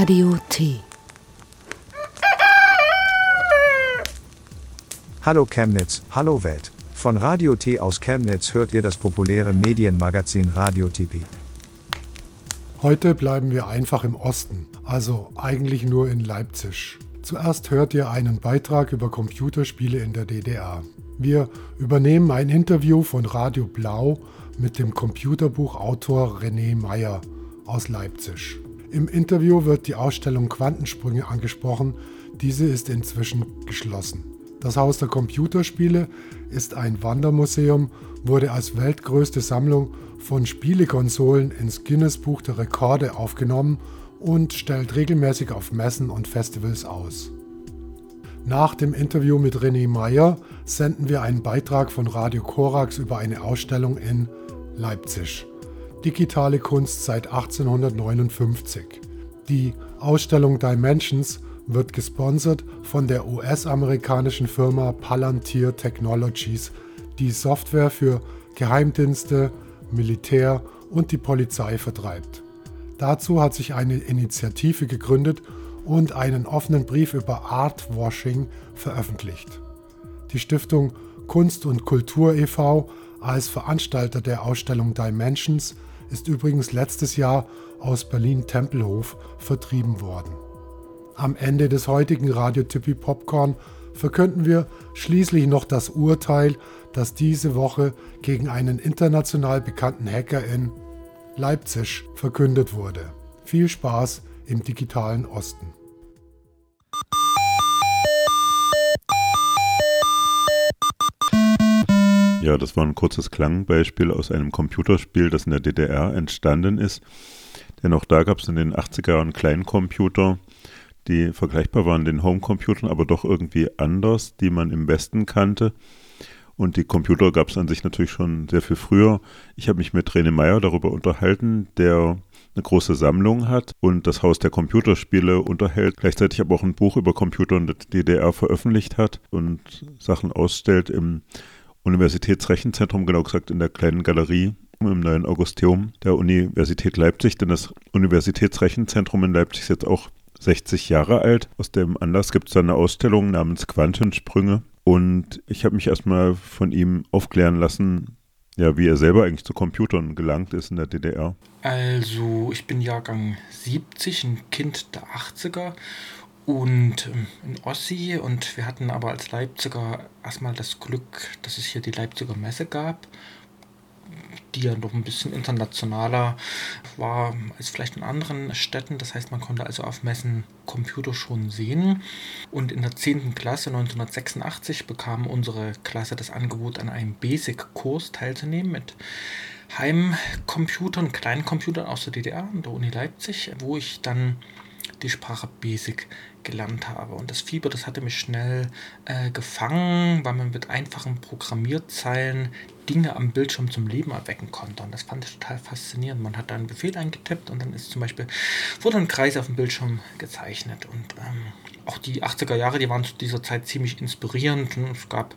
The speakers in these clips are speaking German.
Radio T. Hallo Chemnitz, hallo Welt. Von Radio T aus Chemnitz hört ihr das populäre Medienmagazin Radio Tipi. Heute bleiben wir einfach im Osten, also eigentlich nur in Leipzig. Zuerst hört ihr einen Beitrag über Computerspiele in der DDR. Wir übernehmen ein Interview von Radio Blau mit dem Computerbuchautor René Meyer aus Leipzig. Im Interview wird die Ausstellung Quantensprünge angesprochen, diese ist inzwischen geschlossen. Das Haus der Computerspiele ist ein Wandermuseum, wurde als weltgrößte Sammlung von Spielekonsolen ins Guinness-Buch der Rekorde aufgenommen und stellt regelmäßig auf Messen und Festivals aus. Nach dem Interview mit René Meyer senden wir einen Beitrag von Radio Corax über eine Ausstellung in Leipzig. Digitale Kunst seit 1859. Die Ausstellung Dimensions wird gesponsert von der US-amerikanischen Firma Palantir Technologies, die Software für Geheimdienste, Militär und die Polizei vertreibt. Dazu hat sich eine Initiative gegründet und einen offenen Brief über Artwashing veröffentlicht. Die Stiftung Kunst und Kultur e.V. als Veranstalter der Ausstellung Dimensions ist übrigens letztes Jahr aus Berlin-Tempelhof vertrieben worden. Am Ende des heutigen Radio Tipi Popcorn verkünden wir schließlich noch das Urteil, das diese Woche gegen einen international bekannten Hacker in Leipzig verkündet wurde. Viel Spaß im digitalen Osten. Ja, das war ein kurzes Klangbeispiel aus einem Computerspiel, das in der DDR entstanden ist. Denn auch da gab es in den 80er Jahren Kleincomputer, die vergleichbar waren den Homecomputern, aber doch irgendwie anders, die man im Westen kannte. Und die Computer gab es an sich natürlich schon sehr viel früher. Ich habe mich mit René Meyer darüber unterhalten, der eine große Sammlung hat und das Haus der Computerspiele unterhält, gleichzeitig aber auch ein Buch über Computer in der DDR veröffentlicht hat und Sachen ausstellt im Universitätsrechenzentrum, genau gesagt in der kleinen Galerie im neuen Augusteum der Universität Leipzig, denn das Universitätsrechenzentrum in Leipzig ist jetzt auch 60 Jahre alt. Aus dem Anlass gibt es dann eine Ausstellung namens Quantensprünge und ich habe mich erstmal von ihm aufklären lassen, ja, wie er selber eigentlich zu Computern gelangt ist in der DDR. Also ich bin Jahrgang 70, ein Kind der 80er und ein Ossi, und wir hatten aber als Leipziger erstmal das Glück, dass es hier die Leipziger Messe gab, die ja noch ein bisschen internationaler war als vielleicht in anderen Städten. Das heißt, man konnte also auf Messen Computer schon sehen. Und in der 10. Klasse 1986 bekam unsere Klasse das Angebot, an einem Basic-Kurs teilzunehmen mit Heimcomputern, Kleincomputern aus der DDR an der Uni Leipzig, wo ich dann die Sprache Basic gelernt habe. Und das Fieber, das hatte mich schnell gefangen, weil man mit einfachen Programmierzeilen Dinge am Bildschirm zum Leben erwecken konnte. Und das fand ich total faszinierend. Man hat da einen Befehl eingetippt und dann ist zum Beispiel, wurde ein Kreis auf dem Bildschirm gezeichnet. Und auch die 80er Jahre, die waren zu dieser Zeit ziemlich inspirierend. Und es gab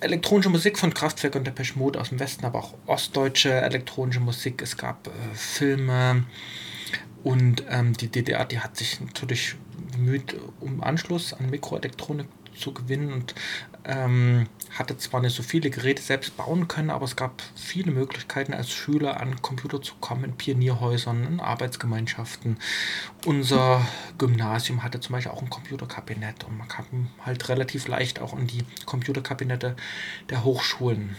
elektronische Musik von Kraftwerk und Depeche Mode aus dem Westen, aber auch ostdeutsche elektronische Musik. Es gab Filme. Und die DDR, die hat sich natürlich bemüht, um Anschluss an Mikroelektronik zu gewinnen und hatte zwar nicht so viele Geräte selbst bauen können, aber es gab viele Möglichkeiten als Schüler an Computer zu kommen, in Pionierhäusern, in Arbeitsgemeinschaften. Unser Gymnasium hatte zum Beispiel auch ein Computerkabinett und man kam halt relativ leicht auch in die Computerkabinette der Hochschulen.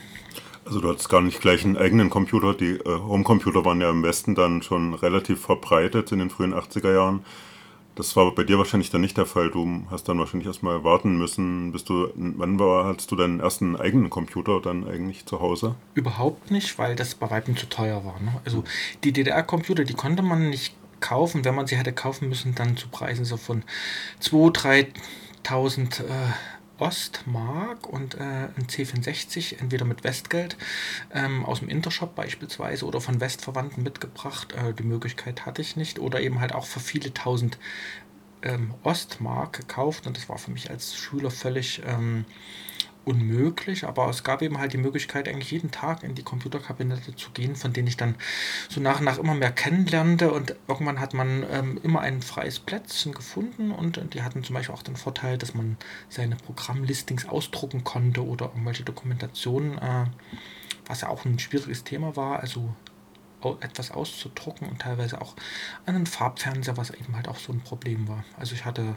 Also du hattest gar nicht gleich einen eigenen Computer, die Homecomputer waren ja im Westen dann schon relativ verbreitet in den frühen 80er Jahren. Das war bei dir wahrscheinlich dann nicht der Fall, du hast dann wahrscheinlich erstmal warten müssen, hattest du deinen ersten eigenen Computer dann eigentlich zu Hause? Überhaupt nicht, weil das bei weitem zu teuer war, ne? Also die DDR-Computer, die konnte man nicht kaufen, wenn man sie hätte kaufen müssen, dann zu Preisen so von 2.000, 3.000 Ostmark und ein C64, entweder mit Westgeld, aus dem Intershop beispielsweise oder von Westverwandten mitgebracht. Die Möglichkeit hatte ich nicht. Oder eben halt auch für viele tausend Ostmark gekauft. Und das war für mich als Schüler völlig unmöglich, aber es gab eben halt die Möglichkeit, eigentlich jeden Tag in die Computerkabinette zu gehen, von denen ich dann so nach und nach immer mehr kennenlernte, und irgendwann hat man immer ein freies Plätzchen gefunden, und die hatten zum Beispiel auch den Vorteil, dass man seine Programmlistings ausdrucken konnte oder irgendwelche Dokumentationen, was ja auch ein schwieriges Thema war, also etwas auszudrucken und teilweise auch an einen Farbfernseher, was eben halt auch so ein Problem war. Also ich hatte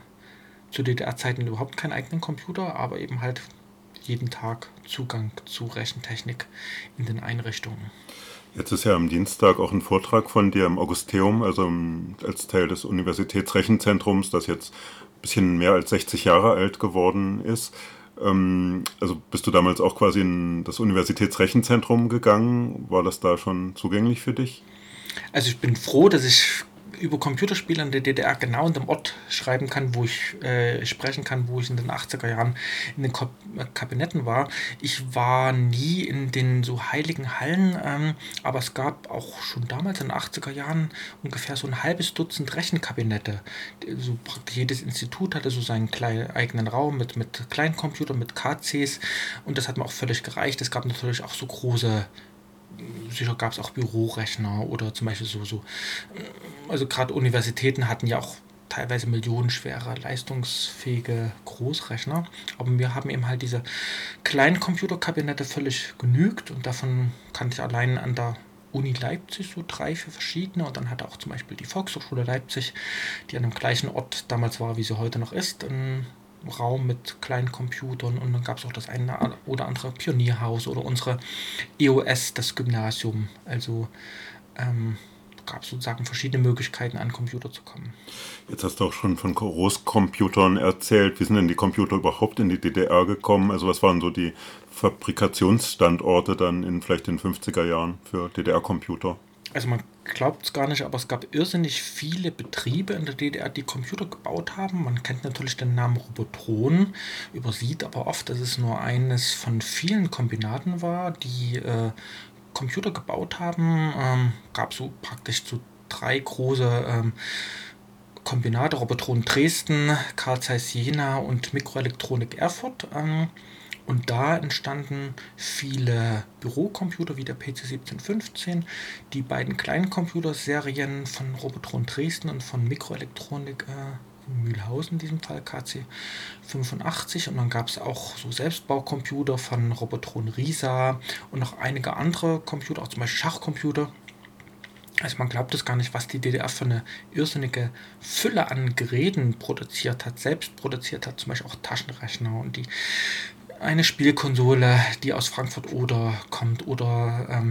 zu DDR-Zeiten überhaupt keinen eigenen Computer, aber eben halt jeden Tag Zugang zu Rechentechnik in den Einrichtungen. Jetzt ist ja am Dienstag auch ein Vortrag von dir im Augusteum, also als Teil des Universitätsrechenzentrums, das jetzt ein bisschen mehr als 60 Jahre alt geworden ist. Also bist du damals auch quasi in das Universitätsrechenzentrum gegangen? War das da schon zugänglich für dich? Also ich bin froh, dass ich über Computerspiele in der DDR genau an dem Ort schreiben kann, wo ich sprechen kann, wo ich in den 80er Jahren in den Kabinetten war. Ich war nie in den so heiligen Hallen, aber es gab auch schon damals in den 80er Jahren ungefähr so ein halbes Dutzend Rechenkabinette. So jedes Institut hatte so seinen kleinen eigenen Raum mit Kleincomputern, mit KCs, und das hat mir auch völlig gereicht. Es gab natürlich auch so große, sicher gab es auch Bürorechner oder zum Beispiel so. Also gerade Universitäten hatten ja auch teilweise millionenschwere, leistungsfähige Großrechner. Aber wir haben eben halt diese kleinen Computerkabinette völlig genügt, und davon kannte ich allein an der Uni Leipzig so 3, 4 verschiedene, und dann hatte auch zum Beispiel die Volkshochschule Leipzig, die an dem gleichen Ort damals war, wie sie heute noch ist, in Raum mit kleinen Computern, und dann gab es auch das eine oder andere Pionierhaus oder unsere EOS, das Gymnasium. Also gab es sozusagen verschiedene Möglichkeiten, an Computer zu kommen. Jetzt hast du auch schon von Großcomputern erzählt. Wie sind denn die Computer überhaupt in die DDR gekommen? Also was waren so die Fabrikationsstandorte dann in vielleicht in den 50er Jahren für DDR-Computer? Also man glaubt es gar nicht, aber es gab irrsinnig viele Betriebe in der DDR, die Computer gebaut haben. Man kennt natürlich den Namen Robotron, übersieht aber oft, dass es nur eines von vielen Kombinaten war, die Computer gebaut haben. Gab so praktisch so 3 große Kombinate, Robotron Dresden, Carl Zeiss Jena und Mikroelektronik Erfurt. Und da entstanden viele Bürocomputer wie der PC 1715, die beiden kleinen Computerserien von Robotron Dresden und von Mikroelektronik in Mühlhausen, in diesem Fall KC-85. Und dann gab es auch so Selbstbaucomputer von Robotron Risa und noch einige andere Computer, auch zum Beispiel Schachcomputer. Also man glaubt es gar nicht, was die DDR für eine irrsinnige Fülle an Geräten produziert hat, selbst produziert hat, zum Beispiel auch Taschenrechner und eine Spielkonsole, die aus Frankfurt-Oder kommt, oder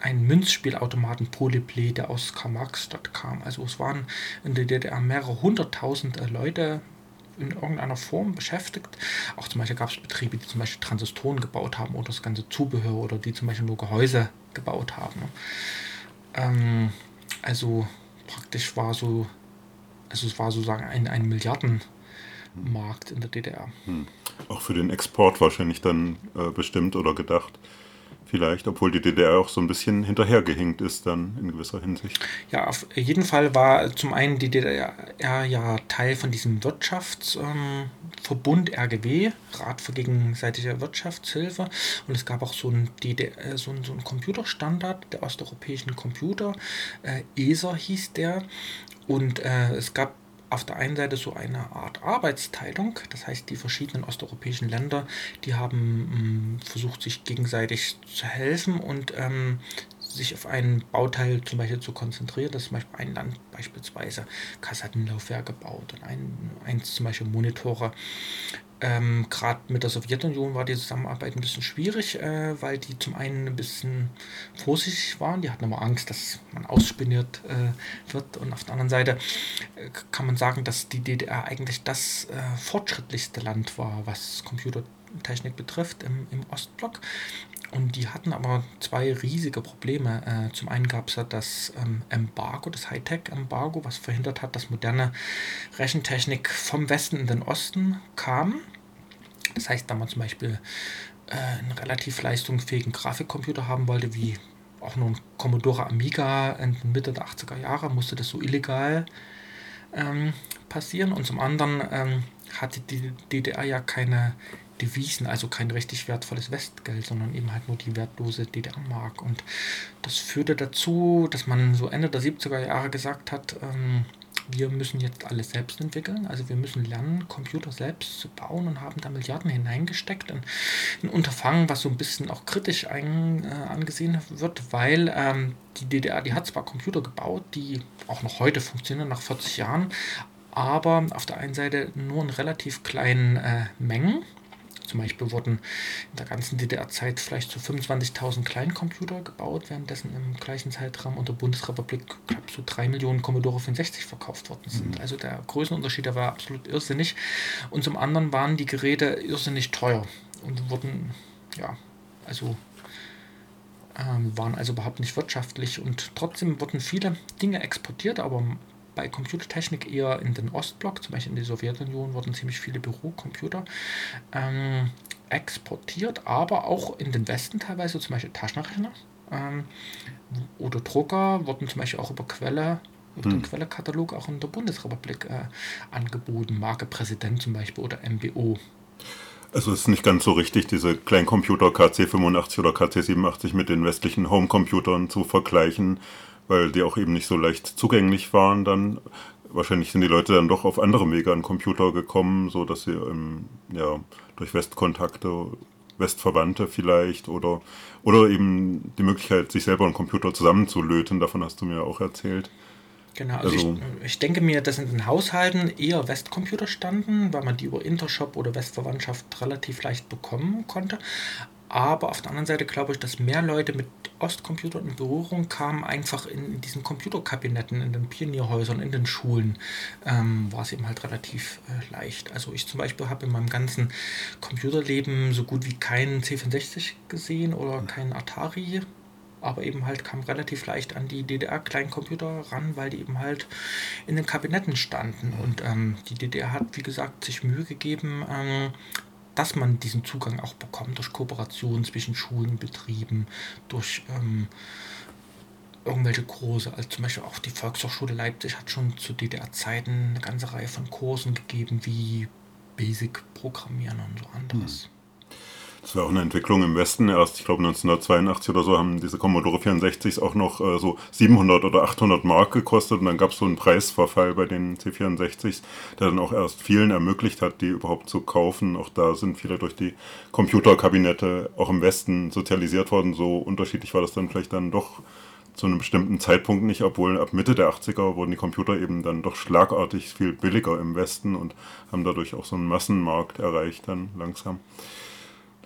ein Münzspielautomaten Polyplay, der aus Karl-Marx-Stadt kam. Also es waren in der DDR mehrere 100.000 Leute in irgendeiner Form beschäftigt. Auch zum Beispiel gab es Betriebe, die zum Beispiel Transistoren gebaut haben oder das ganze Zubehör, oder die zum Beispiel nur Gehäuse gebaut haben. Also praktisch war so, also es war sozusagen ein Milliardenmarkt in der DDR. Hm. Auch für den Export wahrscheinlich dann bestimmt oder gedacht. Vielleicht, obwohl die DDR auch so ein bisschen hinterhergehinkt ist dann in gewisser Hinsicht. Ja, auf jeden Fall war zum einen die DDR ja Teil von diesem Wirtschaftsverbund RGW, Rat für gegenseitige Wirtschaftshilfe. Und es gab auch so einen Computerstandard, der osteuropäischen Computer, ESA hieß der. Und es gab auf der einen Seite so eine Art Arbeitsteilung, das heißt, die verschiedenen osteuropäischen Länder, die haben versucht, sich gegenseitig zu helfen und sich auf einen Bauteil zum Beispiel zu konzentrieren, dass zum Beispiel ein Land beispielsweise Kassettenlaufwerke baut und eins zum Beispiel Monitore. Gerade mit der Sowjetunion war die Zusammenarbeit ein bisschen schwierig, weil die zum einen ein bisschen vorsichtig waren, die hatten immer Angst, dass man ausspioniert wird, und auf der anderen Seite kann man sagen, dass die DDR eigentlich das fortschrittlichste Land war, was Computertechnik betrifft im Ostblock. Und die hatten aber 2 riesige Probleme. Zum einen gab es ja das Embargo, das Hightech-Embargo, was verhindert hat, dass moderne Rechentechnik vom Westen in den Osten kam. Das heißt, da man zum Beispiel einen relativ leistungsfähigen Grafikcomputer haben wollte, wie auch nur ein Commodore Amiga in Mitte der 80er Jahre, musste das so illegal passieren. Und zum anderen hatte die DDR ja keine Devisen, also kein richtig wertvolles Westgeld, sondern eben halt nur die wertlose DDR-Mark. Und das führte dazu, dass man so Ende der 70er Jahre gesagt hat, wir müssen jetzt alles selbst entwickeln, also wir müssen lernen, Computer selbst zu bauen, und haben da Milliarden hineingesteckt in ein Unterfangen, was so ein bisschen auch kritisch angesehen wird, weil die DDR, die hat zwar Computer gebaut, die auch noch heute funktionieren, nach 40 Jahren, aber auf der einen Seite nur in relativ kleinen Mengen. Zum Beispiel wurden in der ganzen DDR-Zeit vielleicht so 25.000 Kleincomputer gebaut, währenddessen im gleichen Zeitraum unter Bundesrepublik knapp so 3 Millionen Commodore 64 verkauft worden sind. Also der Größenunterschied, der war absolut irrsinnig. Und zum anderen waren die Geräte irrsinnig teuer und wurden, ja, also waren also überhaupt nicht wirtschaftlich. Und trotzdem wurden viele Dinge exportiert, aber bei Computertechnik eher in den Ostblock, zum Beispiel in die Sowjetunion wurden ziemlich viele Bürocomputer exportiert, aber auch in den Westen teilweise, zum Beispiel Taschenrechner oder Drucker wurden zum Beispiel auch über den Quellekatalog auch in der Bundesrepublik angeboten, Marke Präsident zum Beispiel oder MBO. Also es ist nicht ganz so richtig, diese Kleincomputer KC-85 oder KC-87 mit den westlichen Homecomputern zu vergleichen, weil die auch eben nicht so leicht zugänglich waren dann. Wahrscheinlich sind die Leute dann doch auf anderem Wege an Computer gekommen, sodass sie durch Westkontakte, Westverwandte vielleicht oder eben die Möglichkeit, sich selber einen Computer zusammenzulöten, davon hast du mir auch erzählt. Genau, also ich denke mir, dass in den Haushalten eher Westcomputer standen, weil man die über Intershop oder Westverwandtschaft relativ leicht bekommen konnte. Aber auf der anderen Seite glaube ich, dass mehr Leute mit Ostcomputern in Berührung kamen, einfach in diesen Computerkabinetten, in den Pionierhäusern, in den Schulen, war es eben halt relativ leicht. Also ich zum Beispiel habe in meinem ganzen Computerleben so gut wie keinen C64 gesehen oder keinen Atari, aber eben halt kam relativ leicht an die DDR-Kleincomputer ran, weil die eben halt in den Kabinetten standen. Und die DDR hat, wie gesagt, sich Mühe gegeben, dass man diesen Zugang auch bekommt durch Kooperationen zwischen Schulen, Betrieben, durch irgendwelche große, also zum Beispiel auch die Volkshochschule Leipzig hat schon zu DDR-Zeiten eine ganze Reihe von Kursen gegeben, wie Basic programmieren und so anderes. Das war auch eine Entwicklung im Westen erst, ich glaube 1982 oder so, haben diese Commodore 64s auch noch so 700 oder 800 Mark gekostet, und dann gab es so einen Preisverfall bei den C64s, der dann auch erst vielen ermöglicht hat, die überhaupt zu kaufen. Auch da sind viele durch die Computerkabinette auch im Westen sozialisiert worden, so unterschiedlich war das dann vielleicht dann doch zu einem bestimmten Zeitpunkt nicht, obwohl ab Mitte der 80er wurden die Computer eben dann doch schlagartig viel billiger im Westen und haben dadurch auch so einen Massenmarkt erreicht dann langsam.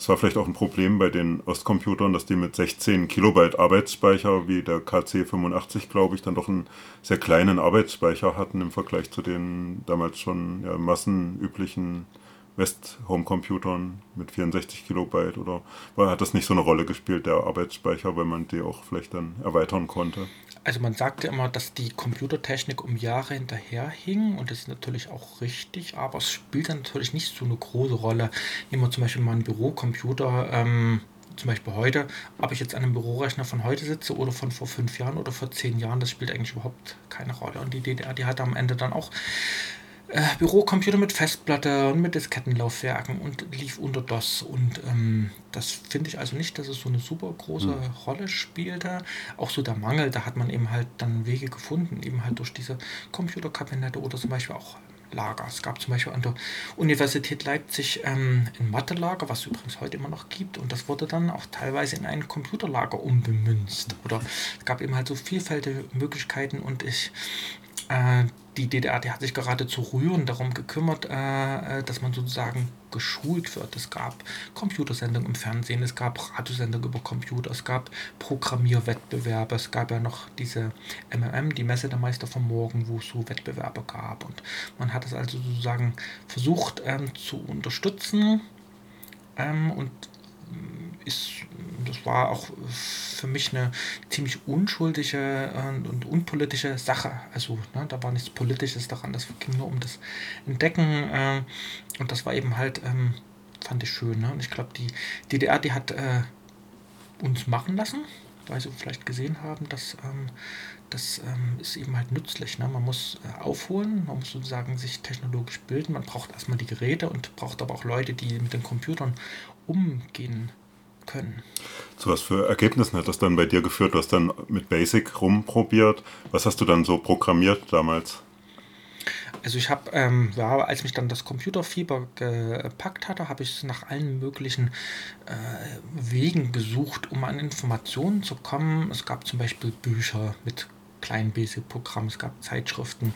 Es war vielleicht auch ein Problem bei den Ostcomputern, dass die mit 16 Kilobyte Arbeitsspeicher, wie der KC-85, glaube ich, dann doch einen sehr kleinen Arbeitsspeicher hatten im Vergleich zu den damals schon massenüblichen West-Home-Computern mit 64 Kilobyte. Oder hat das nicht so eine Rolle gespielt, der Arbeitsspeicher, weil man die auch vielleicht dann erweitern konnte? Also man sagte immer, dass die Computertechnik um Jahre hinterherhing, und das ist natürlich auch richtig, aber es spielt dann natürlich nicht so eine große Rolle. Nehmen wir zum Beispiel mal einen Bürocomputer, zum Beispiel heute, ob ich jetzt an einem Bürorechner von heute sitze oder von vor 5 Jahren oder vor 10 Jahren, das spielt eigentlich überhaupt keine Rolle. Und die DDR, die hatte am Ende dann auch Bürocomputer mit Festplatte und mit Diskettenlaufwerken und lief unter DOS, und das finde ich also nicht, dass es so eine super große Rolle spielte. Auch so der Mangel, da hat man eben halt dann Wege gefunden, eben halt durch diese Computerkabinette oder zum Beispiel auch Lager. Es gab zum Beispiel an der Universität Leipzig ein Mathe-Lager, was es übrigens heute immer noch gibt, und das wurde dann auch teilweise in ein Computerlager umbemünzt. Oder es gab eben halt so vielfältige Möglichkeiten, und die DDR, die hat sich geradezu rührend darum gekümmert, dass man sozusagen geschult wird. Es gab Computersendungen im Fernsehen, es gab Radiosendungen über Computer, es gab Programmierwettbewerbe, es gab ja noch diese die Messe der Meister von Morgen, wo es so Wettbewerbe gab. Und man hat es also sozusagen versucht zu unterstützen, und das war auch für mich eine ziemlich unschuldige und unpolitische Sache. Also da war nichts Politisches daran, das ging nur um das Entdecken, und das war eben halt, fand ich schön. Und ich glaube, die DDR, die hat uns machen lassen, Weise vielleicht gesehen haben, das ist eben halt nützlich. Ne? Man muss aufholen, man muss sozusagen sich technologisch bilden, man braucht erstmal die Geräte und braucht aber auch Leute, die mit den Computern umgehen können. Zu was für Ergebnissen hat das dann bei dir geführt? Du hast dann mit Basic rumprobiert. Was hast du dann so programmiert damals? Also ich habe, als mich dann das Computerfieber gepackt hatte, habe ich nach allen möglichen Wegen gesucht, um an Informationen zu kommen. Es gab zum Beispiel Bücher mit kleinen Basic-Programmen, es gab Zeitschriften,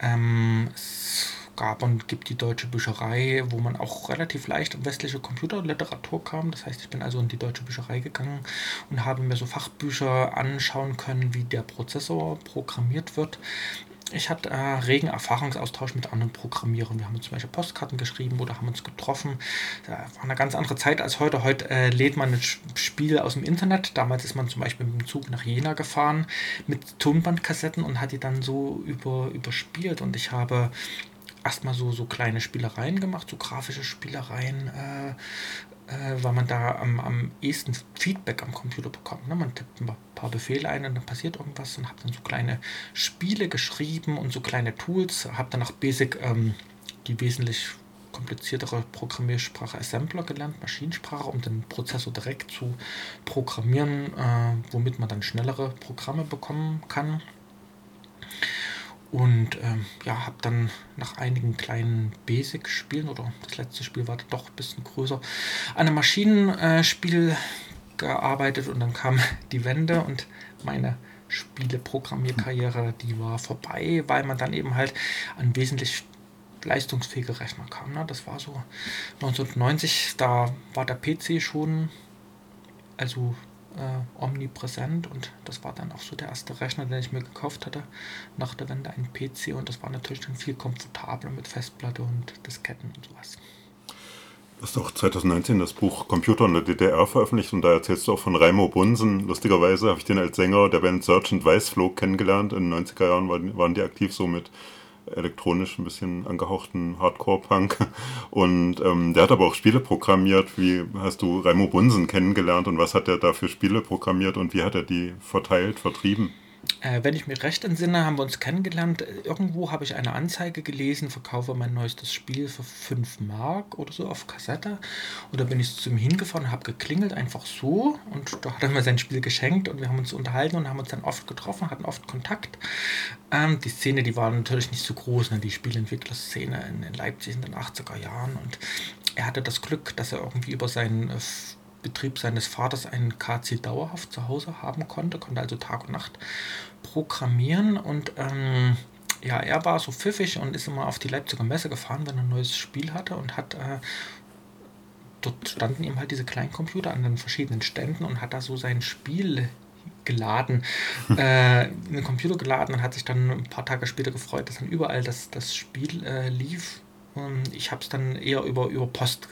es gab und gibt die deutsche Bücherei, wo man auch relativ leicht an westliche Computerliteratur kam. Das heißt, ich bin also in die deutsche Bücherei gegangen und habe mir so Fachbücher anschauen können, wie der Prozessor programmiert wird. Ich hatte regen Erfahrungsaustausch mit anderen Programmierern. Wir haben uns zum Beispiel Postkarten geschrieben oder haben uns getroffen. Das war eine ganz andere Zeit als heute. Heute lädt man ein Spiel aus dem Internet. Damals ist man zum Beispiel mit dem Zug nach Jena gefahren mit Tonbandkassetten und hat die dann so überspielt. Und ich habe erstmal so kleine Spielereien gemacht, so grafische Spielereien, weil man da am ehesten Feedback am Computer bekommt. Ne? Man tippt ein paar Befehle ein und dann passiert irgendwas, und habe dann so kleine Spiele geschrieben und so kleine Tools. Habe dann nach Basic die wesentlich kompliziertere Programmiersprache Assembler gelernt, Maschinensprache, um den Prozessor direkt zu programmieren, womit man dann schnellere Programme bekommen kann. Und habe dann nach einigen kleinen Basic-Spielen, oder das letzte Spiel war doch ein bisschen größer, an einem Maschinenspiel gearbeitet, und dann kam die Wende und meine Spieleprogrammierkarriere, die war vorbei, weil man dann eben halt an wesentlich leistungsfähige Rechner kam. Ne? Das war so 1990, da war der PC schon, also omnipräsent, und das war dann auch so der erste Rechner, den ich mir gekauft hatte nach der Wende, ein PC, und das war natürlich dann viel komfortabler mit Festplatte und Disketten und sowas. Du hast auch 2019 das Buch Computer in der DDR veröffentlicht, und da erzählst du auch von Raimo Bunsen. Lustigerweise habe ich den als Sänger der Band Sergeant Weißflog kennengelernt. In den 90er Jahren waren die aktiv so mit elektronisch ein bisschen angehauchten Hardcore-Punk, und der hat aber auch Spiele programmiert. Wie hast du Raimo Bunsen kennengelernt, und was hat er da für Spiele programmiert und wie hat er die verteilt, vertrieben? Wenn ich mich recht entsinne, haben wir uns kennengelernt. Irgendwo habe ich eine Anzeige gelesen, verkaufe mein neuestes Spiel für 5 Mark oder so auf Kassette. Und da bin ich zu ihm hingefahren, habe geklingelt, einfach so. Und da hat er mir sein Spiel geschenkt, und wir haben uns unterhalten und haben uns dann oft getroffen, hatten oft Kontakt. Die Szene, die war natürlich nicht so groß, ne? Die Spielentwicklerszene in Leipzig in den 80er Jahren. Und er hatte das Glück, dass er irgendwie über seinen Betrieb seines Vaters einen KC dauerhaft zu Hause haben konnte also Tag und Nacht programmieren, und er war so pfiffig und ist immer auf die Leipziger Messe gefahren, wenn er ein neues Spiel hatte, und hat dort standen ihm halt diese kleinen Computer an den verschiedenen Ständen, und hat da so sein Spiel geladen, in den Computer geladen, und hat sich dann ein paar Tage später gefreut, dass dann überall das Spiel lief. Ich habe es dann eher über Post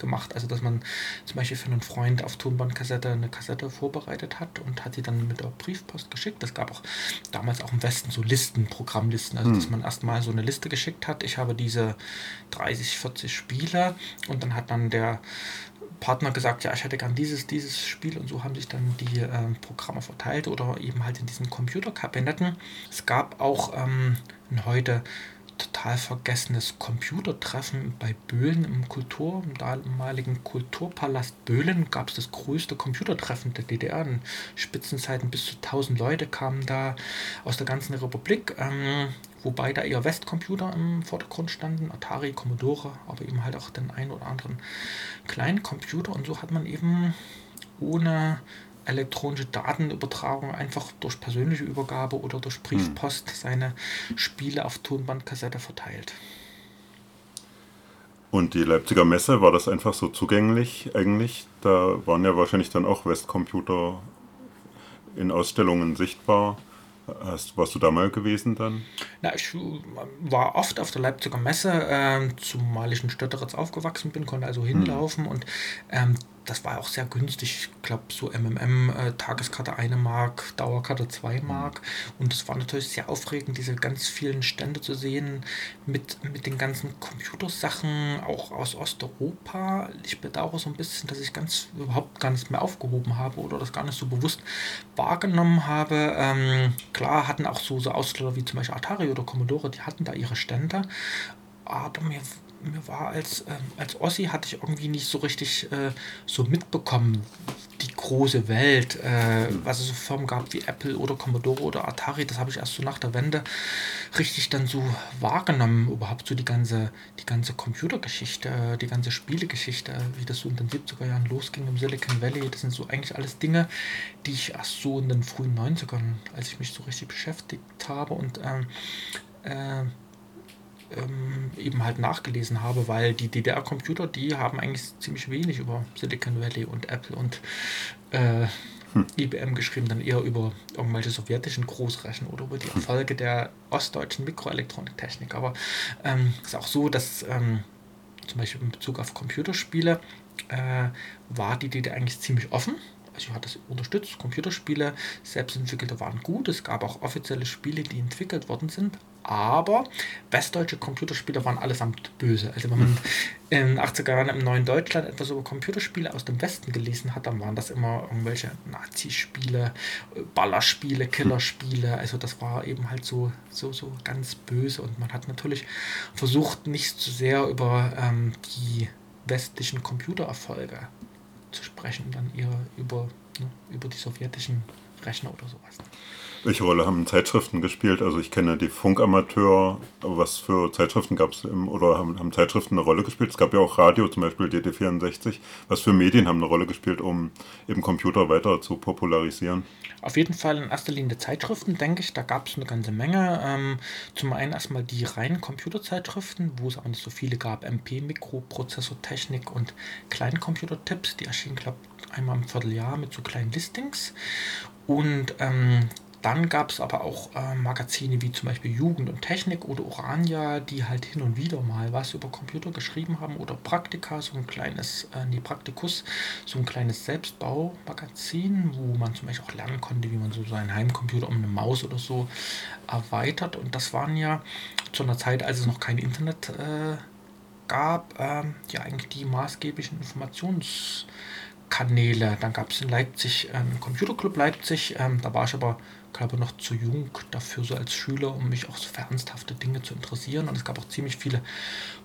gemacht, also dass man zum Beispiel für einen Freund auf Tonbandkassette eine Kassette vorbereitet hat und hat sie dann mit der Briefpost geschickt. Es gab auch damals auch im Westen so Listen, Programmlisten, also dass man erstmal so eine Liste geschickt hat. Ich habe diese 30, 40 Spiele, und dann hat dann der Partner gesagt, ja, ich hätte gern dieses Spiel, und so haben sich dann die Programme verteilt oder eben halt in diesen Computerkabinetten. Es gab auch heute total vergessenes Computertreffen bei Böhlen im damaligen Kulturpalast Böhlen gab es das größte Computertreffen der DDR. In Spitzenzeiten bis zu 1000 Leute kamen da aus der ganzen Republik, wobei da eher Westcomputer im Vordergrund standen, Atari, Commodore, aber eben halt auch den einen oder anderen kleinen Computer, und so hat man eben ohne elektronische Datenübertragung einfach durch persönliche Übergabe oder durch Briefpost seine Spiele auf Tonbandkassette verteilt. Und die Leipziger Messe, war das einfach so zugänglich eigentlich? Da waren ja wahrscheinlich dann auch Westcomputer in Ausstellungen sichtbar. Warst du da mal gewesen dann? Na, ich war oft auf der Leipziger Messe, zumal ich in Stötteritz aufgewachsen bin, konnte also hinlaufen, und das war auch sehr günstig. Ich glaube, so Tageskarte 1 Mark, Dauerkarte 2 Mark. Und das war natürlich sehr aufregend, diese ganz vielen Stände zu sehen mit den ganzen Computersachen, auch aus Osteuropa. Ich bedauere so ein bisschen, dass ich überhaupt gar nichts mehr aufgehoben habe oder das gar nicht so bewusst wahrgenommen habe. Klar hatten auch so Aussteller wie zum Beispiel Atari oder Commodore, die hatten da ihre Stände. Aber mir war als Ossi, hatte ich irgendwie nicht so richtig so mitbekommen, die große Welt, was es so Firmen gab wie Apple oder Commodore oder Atari, das habe ich erst so nach der Wende richtig dann so wahrgenommen, überhaupt so die ganze Computergeschichte, die ganze Spielegeschichte, wie das so in den 70er Jahren losging im Silicon Valley, das sind so eigentlich alles Dinge, die ich erst so in den frühen 90ern, als ich mich so richtig beschäftigt habe und eben halt nachgelesen habe, weil die DDR-Computer, die haben eigentlich ziemlich wenig über Silicon Valley und Apple und IBM geschrieben, dann eher über irgendwelche sowjetischen Großrechen oder über die Erfolge der ostdeutschen Mikroelektroniktechnik. Aber es ist auch so, dass zum Beispiel in Bezug auf Computerspiele war die DDR eigentlich ziemlich offen. Also hat das unterstützt, Computerspiele, selbstentwickelte waren gut, es gab auch offizielle Spiele, die entwickelt worden sind, aber westdeutsche Computerspiele waren allesamt böse. Also wenn man in den 80er Jahren im neuen Deutschland etwas über Computerspiele aus dem Westen gelesen hat, dann waren das immer irgendwelche Nazi-Spiele, Ballerspiele, Killerspiele, also das war eben halt so ganz böse und man hat natürlich versucht, nicht zu sehr über die westlichen Computererfolge zu sprechen, dann eher über die sowjetischen Rechner oder sowas. Welche Rolle haben Zeitschriften gespielt? Also ich kenne die Funkamateur, aber was für Zeitschriften gab es, oder haben Zeitschriften eine Rolle gespielt? Es gab ja auch Radio, zum Beispiel DT64. Was für Medien haben eine Rolle gespielt, um eben Computer weiter zu popularisieren? Auf jeden Fall in erster Linie Zeitschriften, denke ich. Da gab es eine ganze Menge. Zum einen erstmal die reinen Computerzeitschriften, wo es auch nicht so viele gab. MP, Mikroprozessortechnik und Kleincomputertipps. Die erschienen, glaube ich, einmal im Vierteljahr mit so kleinen Listings. Und dann gab es aber auch Magazine wie zum Beispiel Jugend und Technik oder Orania, die halt hin und wieder mal was über Computer geschrieben haben, oder Praktika, Praktikus, so ein kleines Selbstbaumagazin, wo man zum Beispiel auch lernen konnte, wie man so seinen Heimcomputer um eine Maus oder so erweitert. Und das waren ja zu einer Zeit, als es noch kein Internet gab, ja eigentlich die maßgeblichen Informationskanäle. Dann gab es in Leipzig einen Computerclub Leipzig, da war ich aber, glaube ich, noch zu jung dafür, so als Schüler, um mich auch so für ernsthafte Dinge zu interessieren, und es gab auch ziemlich viele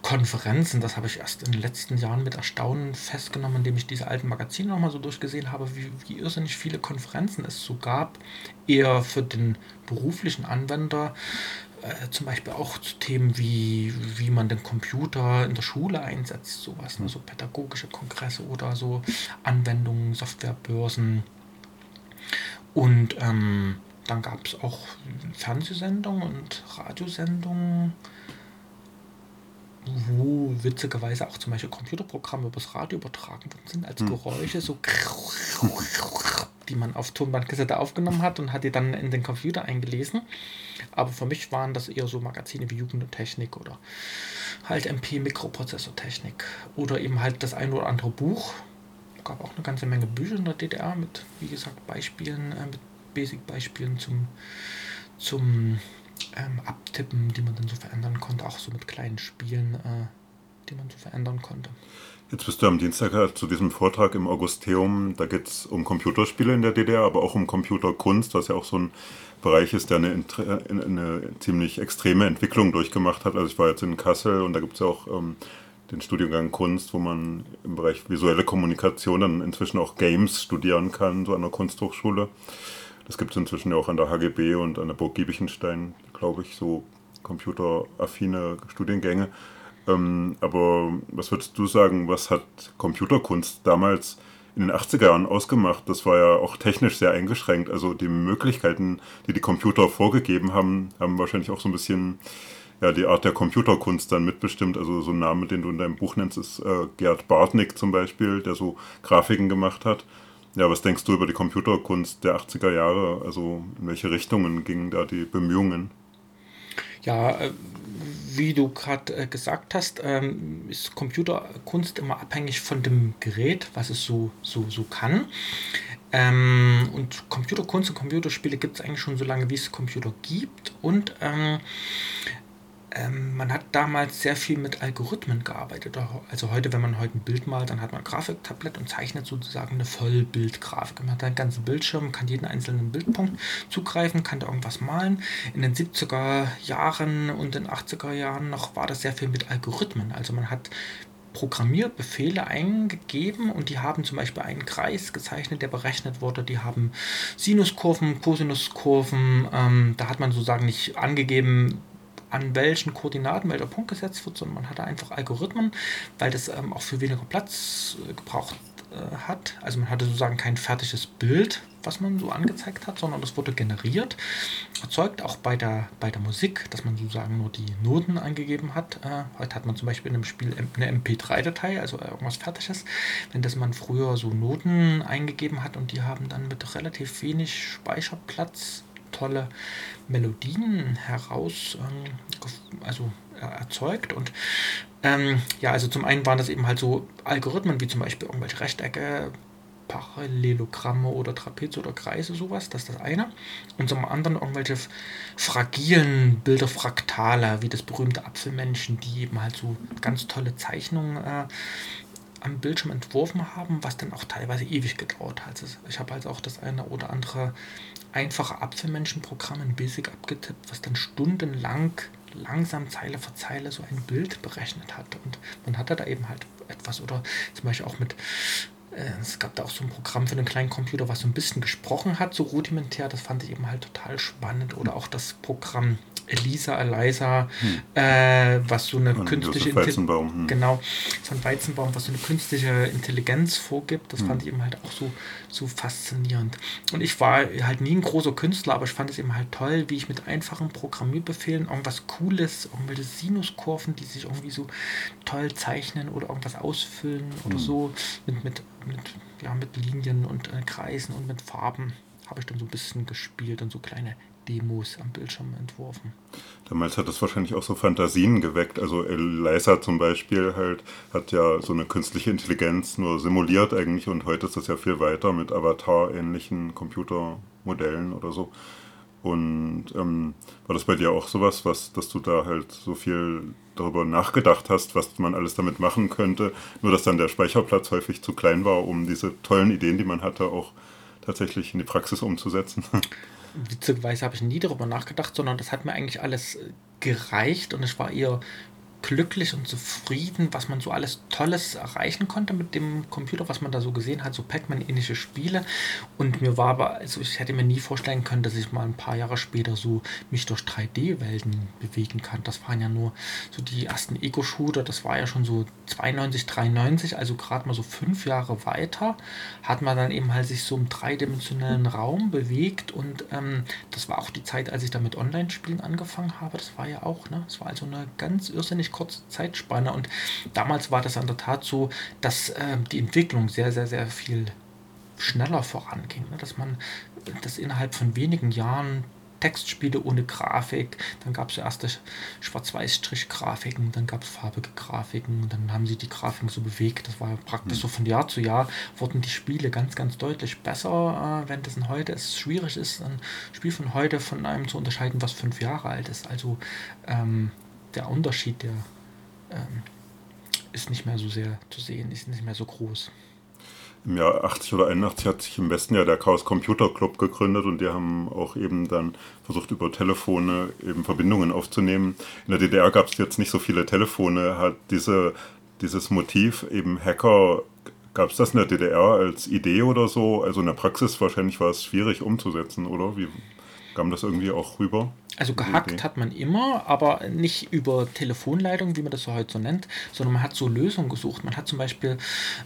Konferenzen. Das habe ich erst in den letzten Jahren mit Erstaunen festgenommen, indem ich diese alten Magazine nochmal so durchgesehen habe, wie irrsinnig viele Konferenzen es so gab, eher für den beruflichen Anwender, zum Beispiel auch zu Themen wie man den Computer in der Schule einsetzt, sowas, ne? So pädagogische Kongresse oder so Anwendungen, Softwarebörsen. Und dann gab es auch Fernsehsendungen und Radiosendungen, wo witzigerweise auch zum Beispiel Computerprogramme übers Radio übertragen worden sind, als Geräusche, so die man auf Tonbandkassette aufgenommen hat und hat die dann in den Computer eingelesen. Aber für mich waren das eher so Magazine wie Jugend und Technik oder halt MP Mikroprozessortechnik oder eben halt das ein oder andere Buch. Es gab auch eine ganze Menge Bücher in der DDR mit, wie gesagt, Beispielen, mit Basic-Beispielen zum Abtippen, die man dann so verändern konnte, auch so mit kleinen Spielen, die man so verändern konnte. Jetzt bist du am Dienstag zu diesem Vortrag im Augusteum, da geht es um Computerspiele in der DDR, aber auch um Computerkunst, was ja auch so ein Bereich ist, der eine ziemlich extreme Entwicklung durchgemacht hat. Also ich war jetzt in Kassel und da gibt es ja auch den Studiengang Kunst, wo man im Bereich visuelle Kommunikation dann inzwischen auch Games studieren kann, so an der Kunsthochschule. Das gibt es inzwischen ja auch an der HGB und an der Burg Giebichenstein, glaube ich, so computeraffine Studiengänge. Aber was würdest du sagen, was hat Computerkunst damals in den 80er Jahren ausgemacht? Das war ja auch technisch sehr eingeschränkt. Also die Möglichkeiten, die die Computer vorgegeben haben, haben wahrscheinlich auch so ein bisschen ja, die Art der Computerkunst dann mitbestimmt. Also so ein Name, den du in deinem Buch nennst, ist Gerd Bartnick zum Beispiel, der so Grafiken gemacht hat. Ja, was denkst du über die Computerkunst der 80er Jahre? Also in welche Richtungen gingen da die Bemühungen? Ja, Wie du gerade gesagt hast, ist Computerkunst immer abhängig von dem Gerät, was es so kann. Und Computerkunst und Computerspiele gibt es eigentlich schon so lange, wie es Computer gibt. Und man hat damals sehr viel mit Algorithmen gearbeitet. Also heute, wenn man heute ein Bild malt, dann hat man ein Grafiktablett und zeichnet sozusagen eine Vollbildgrafik. Man hat einen ganzen Bildschirm, kann jeden einzelnen Bildpunkt zugreifen, kann da irgendwas malen. In den 70er Jahren und den 80er Jahren noch war das sehr viel mit Algorithmen. Also man hat Programmierbefehle eingegeben und die haben zum Beispiel einen Kreis gezeichnet, der berechnet wurde. Die haben Sinuskurven, Kosinuskurven. Da hat man sozusagen nicht angegeben, an welchen Koordinaten welcher Punkt gesetzt wird, sondern man hatte einfach Algorithmen, weil das auch für weniger Platz gebraucht hat. Also man hatte sozusagen kein fertiges Bild, was man so angezeigt hat, sondern das wurde generiert, erzeugt auch bei der Musik, dass man sozusagen nur die Noten angegeben hat. Heute hat man zum Beispiel in einem Spiel eine MP3-Datei, also irgendwas Fertiges, wenn das man früher so Noten eingegeben hat und die haben dann mit relativ wenig Speicherplatz tolle Melodien erzeugt. Und also zum einen waren das eben halt so Algorithmen wie zum Beispiel irgendwelche Rechtecke, Parallelogramme oder Trapeze oder Kreise, sowas, das ist das eine. Und zum anderen irgendwelche fragilen Bilderfraktale, wie das berühmte Apfelmännchen, die eben halt so ganz tolle Zeichnungen am Bildschirm entworfen haben, was dann auch teilweise ewig gedauert hat. Ich habe halt auch das eine oder andere einfache Apfelmenschenprogramm in Basic abgetippt, was dann stundenlang langsam Zeile für Zeile so ein Bild berechnet hat. Und man hatte da eben halt etwas, oder zum Beispiel auch es gab da auch so ein Programm für einen kleinen Computer, was so ein bisschen gesprochen hat, so rudimentär, das fand ich eben halt total spannend. Oder auch das Programm Eliza, was so eine künstliche Weizenbaum, genau, von Weizenbaum, was so eine künstliche Intelligenz vorgibt, das fand ich eben halt auch so faszinierend. Und ich war halt nie ein großer Künstler, aber ich fand es eben halt toll, wie ich mit einfachen Programmierbefehlen irgendwas Cooles, irgendwelche Sinuskurven, die sich irgendwie so toll zeichnen oder irgendwas ausfüllen oder so mit Linien und Kreisen und mit Farben habe ich dann so ein bisschen gespielt und so kleine Demos am Bildschirm entworfen. Damals hat das wahrscheinlich auch so Fantasien geweckt. Also Eliza zum Beispiel halt hat ja so eine künstliche Intelligenz nur simuliert eigentlich und heute ist das ja viel weiter mit Avatar-ähnlichen Computermodellen oder so. Und war das bei dir auch sowas, dass du da halt so viel darüber nachgedacht hast, was man alles damit machen könnte, nur dass dann der Speicherplatz häufig zu klein war, um diese tollen Ideen, die man hatte, auch tatsächlich in die Praxis umzusetzen? Witzigerweise habe ich nie darüber nachgedacht, sondern das hat mir eigentlich alles gereicht und ich war eher glücklich und zufrieden, was man so alles Tolles erreichen konnte mit dem Computer, was man da so gesehen hat, so Pac-Man-ähnliche Spiele. Und mir war aber, also ich hätte mir nie vorstellen können, dass ich mal ein paar Jahre später so mich durch 3D-Welten bewegen kann. Das waren ja nur so die ersten Ego-Shooter, das war ja schon so 92, 93, also gerade mal so 5 Jahre weiter, hat man dann eben halt sich so im dreidimensionalen Raum bewegt und das war auch die Zeit, als ich da mit Online-Spielen angefangen habe, das war ja auch, ne? Das war also eine ganz irrsinnig kurze Zeitspanne und damals war das in der Tat so, dass die Entwicklung sehr, sehr, sehr viel schneller voranging, ne? Dass man das innerhalb von wenigen Jahren Textspiele ohne Grafik, dann gab es erste Schwarz-Weiß-Strich-Grafiken, dann gab es farbige Grafiken, dann haben sie die Grafiken so bewegt, das war praktisch so von Jahr zu Jahr, wurden die Spiele ganz, ganz deutlich besser, während es heute schwierig ist, ein Spiel von heute von einem zu unterscheiden, was 5 Jahre alt ist, also der Unterschied, der ist nicht mehr so sehr zu sehen, ist nicht mehr so groß. Im Jahr 80 oder 81 hat sich im Westen ja der Chaos Computer Club gegründet und die haben auch eben dann versucht, über Telefone eben Verbindungen aufzunehmen. In der DDR gab es jetzt nicht so viele Telefone, hat dieses Motiv eben Hacker, gab es das in der DDR als Idee oder so? Also in der Praxis wahrscheinlich war es schwierig umzusetzen, oder? Wie kam das irgendwie auch rüber? Also gehackt hat man immer, aber nicht über Telefonleitungen, wie man das so heute so nennt, sondern man hat so Lösungen gesucht. Man hat zum Beispiel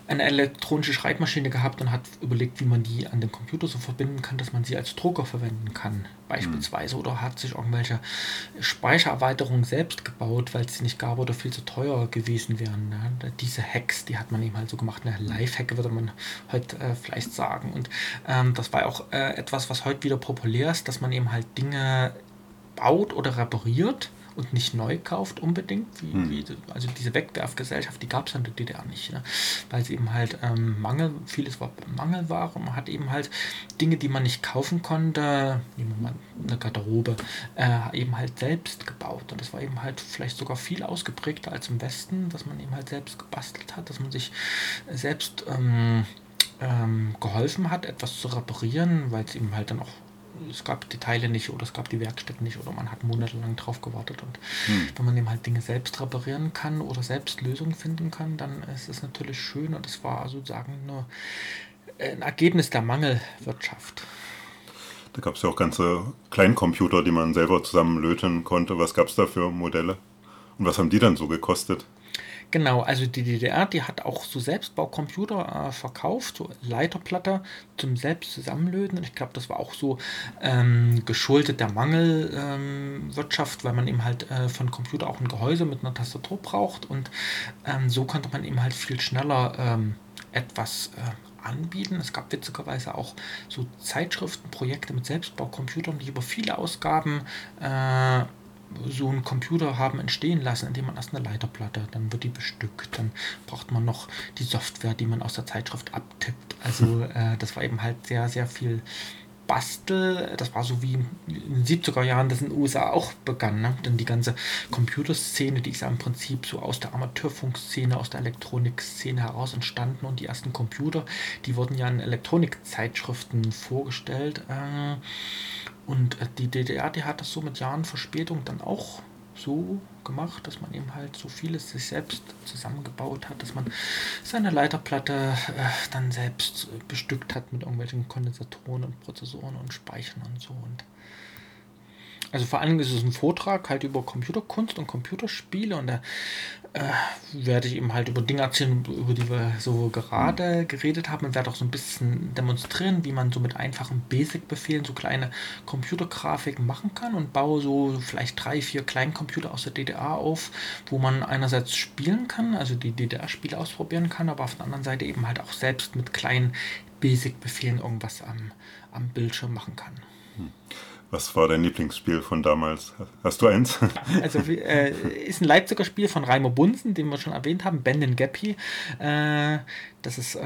eine elektronische Schreibmaschine gehabt und hat überlegt, wie man die an den Computer so verbinden kann, dass man sie als Drucker verwenden kann, beispielsweise. Oder hat sich irgendwelche Speichererweiterungen selbst gebaut, weil es sie nicht gab oder viel zu teuer gewesen wären. Ne? Diese Hacks, die hat man eben halt so gemacht. Eine Lifehack würde man heute vielleicht sagen. Und das war auch etwas, was heute wieder populär ist, dass man eben halt Dinge baut oder repariert und nicht neu kauft unbedingt. Also diese Wegwerfgesellschaft, die gab es in der DDR nicht, ne? Weil es eben halt vieles war Mangelware und man hat eben halt Dinge, die man nicht kaufen konnte, nehmen wir mal eine Garderobe, eben halt selbst gebaut. Und das war eben halt vielleicht sogar viel ausgeprägter als im Westen, dass man eben halt selbst gebastelt hat, dass man sich selbst geholfen hat, etwas zu reparieren, weil es eben halt dann auch, es gab die Teile nicht oder es gab die Werkstätten nicht oder man hat monatelang drauf gewartet und wenn man eben halt Dinge selbst reparieren kann oder selbst Lösungen finden kann, dann ist es natürlich schön und es war sozusagen nur ein Ergebnis der Mangelwirtschaft. Da gab es ja auch ganze Kleincomputer, die man selber zusammenlöten konnte. Was gab es da für Modelle und was haben die dann so gekostet? Genau, also die DDR, die hat auch so Selbstbaucomputer verkauft, so Leiterplatte zum selbst zusammenlöten. Und ich glaube, das war auch so geschuldet der Mangelwirtschaft, weil man eben halt von Computer auch ein Gehäuse mit einer Tastatur braucht. Und so konnte man eben halt viel schneller etwas anbieten. Es gab witzigerweise auch so Zeitschriftenprojekte mit Selbstbaucomputern, die über viele Ausgaben so einen Computer haben entstehen lassen, indem man erst eine Leiterplatte, dann wird die bestückt, dann braucht man noch die Software, die man aus der Zeitschrift abtippt. Also das war eben halt sehr, sehr viel Bastel. Das war so wie in den 70er Jahren, das in den USA auch begann, ne? Denn die ganze Computerszene, die ist ja im Prinzip so aus der Amateurfunkszene, aus der Elektronikszene heraus entstanden und die ersten Computer, die wurden ja in Elektronikzeitschriften vorgestellt. Und die DDR, die hat das so mit Jahren Verspätung dann auch so gemacht, dass man eben halt so vieles sich selbst zusammengebaut hat, dass man seine Leiterplatte dann selbst bestückt hat mit irgendwelchen Kondensatoren und Prozessoren und Speichern und so. Und also vor allem ist es ein Vortrag halt über Computerkunst und Computerspiele und da werde ich eben halt über Dinge erzählen, über die wir so gerade geredet haben und werde auch so ein bisschen demonstrieren, wie man so mit einfachen Basic-Befehlen so kleine Computergrafiken machen kann und baue so vielleicht 3-4 Kleincomputer aus der DDR auf, wo man einerseits spielen kann, also die DDR-Spiele ausprobieren kann, aber auf der anderen Seite eben halt auch selbst mit kleinen Basic-Befehlen irgendwas am Bildschirm machen kann. Was war dein Lieblingsspiel von damals? Hast du eins? Also ist ein Leipziger Spiel von Raimo Bunsen, den wir schon erwähnt haben, Ben Geppi. Das ist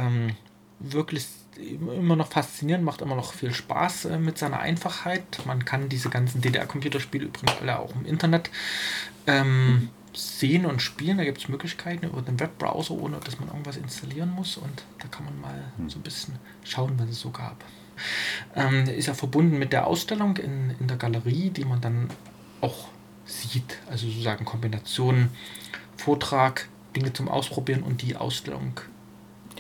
wirklich immer noch faszinierend, macht immer noch viel Spaß mit seiner Einfachheit. Man kann diese ganzen DDR-Computerspiele übrigens alle auch im Internet sehen und spielen. Da gibt es Möglichkeiten über den Webbrowser, ohne dass man irgendwas installieren muss. Und da kann man mal so ein bisschen schauen, was es so gab. Ist ja verbunden mit der Ausstellung in der Galerie, die man dann auch sieht. Also sozusagen Kombinationen, Vortrag, Dinge zum Ausprobieren und die Ausstellung,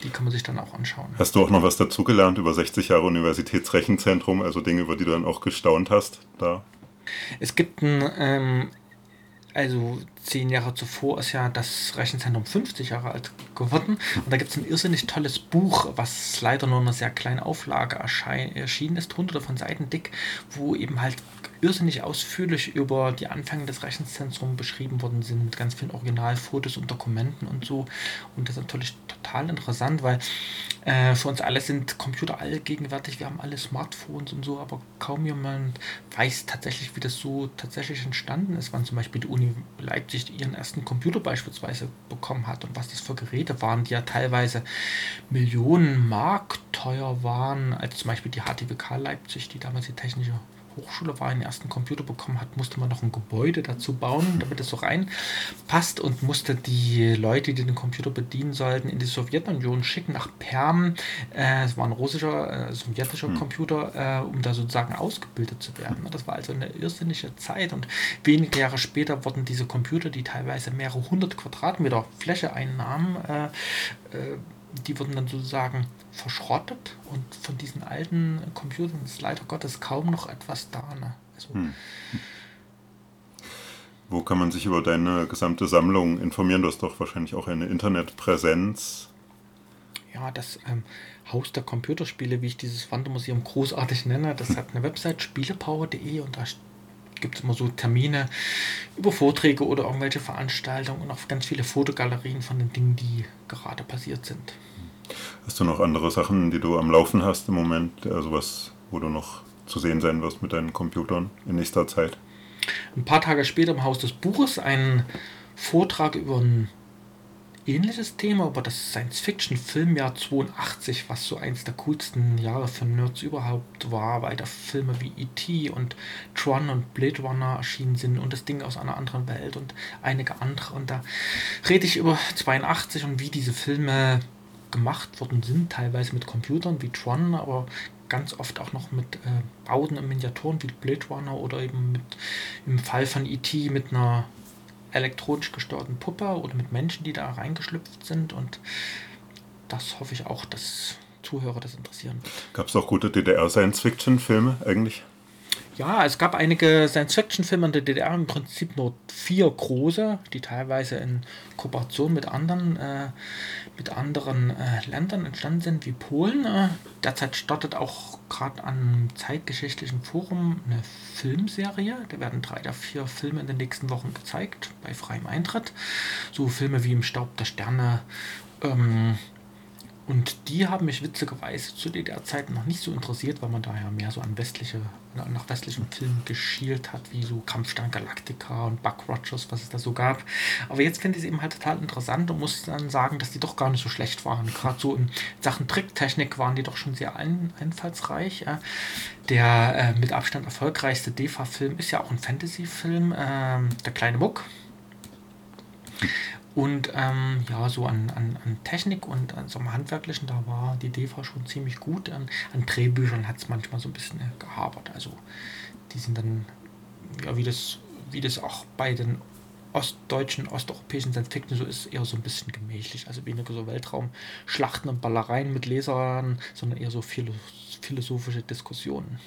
die kann man sich dann auch anschauen. Hast du auch noch was dazugelernt über 60 Jahre Universitätsrechenzentrum, also Dinge, über die du dann auch gestaunt hast? Da? Es gibt ein... Also 10 Jahre zuvor ist ja das Rechenzentrum 50 Jahre alt geworden und da gibt es ein irrsinnig tolles Buch, was leider nur in einer sehr kleinen Auflage erschienen ist, hunderte von Seiten dick, wo eben halt irrsinnig ausführlich über die Anfänge des Rechenzentrums beschrieben worden sind, mit ganz vielen Originalfotos und Dokumenten und so. Und das ist natürlich total interessant, weil für uns alle sind Computer allgegenwärtig, wir haben alle Smartphones und so, aber kaum jemand weiß tatsächlich, wie das so tatsächlich entstanden ist, wann zum Beispiel die Uni Leipzig ihren ersten Computer beispielsweise bekommen hat und was das für Geräte waren, die ja teilweise Millionen Mark teuer waren, als zum Beispiel die HTWK Leipzig, die damals die Technische Hochschule war, den ersten Computer bekommen hat, musste man noch ein Gebäude dazu bauen, damit es so reinpasst und musste die Leute, die den Computer bedienen sollten, in die Sowjetunion schicken, nach Perm. Es war ein russischer, sowjetischer Computer, um da sozusagen ausgebildet zu werden. Das war also eine irrsinnige Zeit und wenige Jahre später wurden diese Computer, die teilweise mehrere hundert Quadratmeter Fläche einnahmen, die wurden dann sozusagen verschrottet und von diesen alten Computern ist leider Gottes kaum noch etwas da. Ne? Also Wo kann man sich über deine gesamte Sammlung informieren? Du hast doch wahrscheinlich auch eine Internetpräsenz. Ja, das Haus der Computerspiele, wie ich dieses Wandermuseum großartig nenne, das hat eine Website spielepower.de und da gibt es immer so Termine über Vorträge oder irgendwelche Veranstaltungen und auch ganz viele Fotogalerien von den Dingen, die gerade passiert sind. Hast du noch andere Sachen, die du am Laufen hast im Moment, also was, wo du noch zu sehen sein wirst mit deinen Computern in nächster Zeit? ein paar Tage später im Haus des Buches einen Vortrag über ein ähnliches Thema, über das Science-Fiction-Filmjahr 82, was so eins der coolsten Jahre für Nerds überhaupt war, weil da Filme wie E.T. und Tron und Blade Runner erschienen sind und das Ding aus einer anderen Welt und einige andere. Und da rede ich über 82 und wie diese Filme gemacht worden sind, teilweise mit Computern wie Tron, aber ganz oft auch noch mit Bauten und Miniaturen wie Blade Runner oder eben mit, im Fall von E.T. mit einer elektronisch gesteuerten Puppe oder mit Menschen, die da reingeschlüpft sind, und das hoffe ich auch, dass Zuhörer das interessieren wird. Gab es auch gute DDR-Science-Fiction-Filme eigentlich? Ja, es gab einige Science-Fiction-Filme in der DDR, im Prinzip nur 4 große, die teilweise in Kooperation mit anderen Ländern entstanden sind, wie Polen. Derzeit startet auch gerade am Zeitgeschichtlichen Forum eine Filmserie. Da werden 3 der 4 Filme in den nächsten Wochen gezeigt, bei freiem Eintritt. So Filme wie Im Staub der Sterne. Und die haben mich witzigerweise zu DDR-Zeiten noch nicht so interessiert, weil man daher mehr so an nach westlichen Filmen geschielt hat, wie so Kampfstern Galactica und Buck Rogers, was es da so gab. Aber jetzt finde ich es eben halt total interessant und muss dann sagen, dass die doch gar nicht so schlecht waren. Gerade so in Sachen Tricktechnik waren die doch schon sehr einfallsreich. Der mit Abstand erfolgreichste DEFA-Film ist ja auch ein Fantasy-Film, Der kleine Muck. Und so an Technik und an so einem Handwerklichen, da war die DEFA schon ziemlich gut. An Drehbüchern hat es manchmal so ein bisschen gehabert. Also die sind dann, ja, wie das auch bei den ostdeutschen, osteuropäischen Science-Fiction so ist, eher so ein bisschen gemächlich. Also weniger so Weltraumschlachten und Ballereien mit Lasern, sondern eher so philosophische Diskussionen.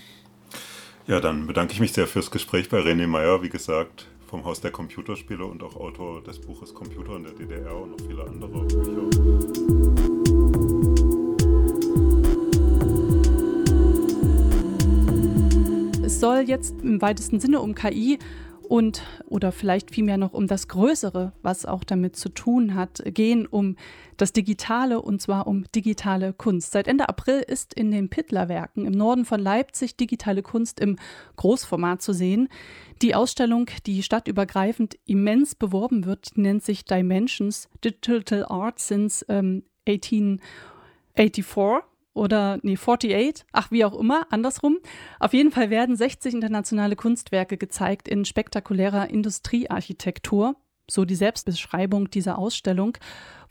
Ja, dann bedanke ich mich sehr fürs Gespräch bei René Meyer, wie gesagt, vom Haus der Computerspiele und auch Autor des Buches Computer in der DDR und noch viele andere Bücher. Es soll jetzt im weitesten Sinne um KI und oder vielleicht vielmehr noch um das Größere, was auch damit zu tun hat, gehen, um das Digitale, und zwar um digitale Kunst. Seit Ende April ist in den Pittler-Werken im Norden von Leipzig digitale Kunst im Großformat zu sehen. Die Ausstellung, die stadtübergreifend immens beworben wird, nennt sich Dimensions, Digital Art since 1884. Oder, 48, ach wie auch immer, andersrum. Auf jeden Fall werden 60 internationale Kunstwerke gezeigt in spektakulärer Industriearchitektur, so die Selbstbeschreibung dieser Ausstellung.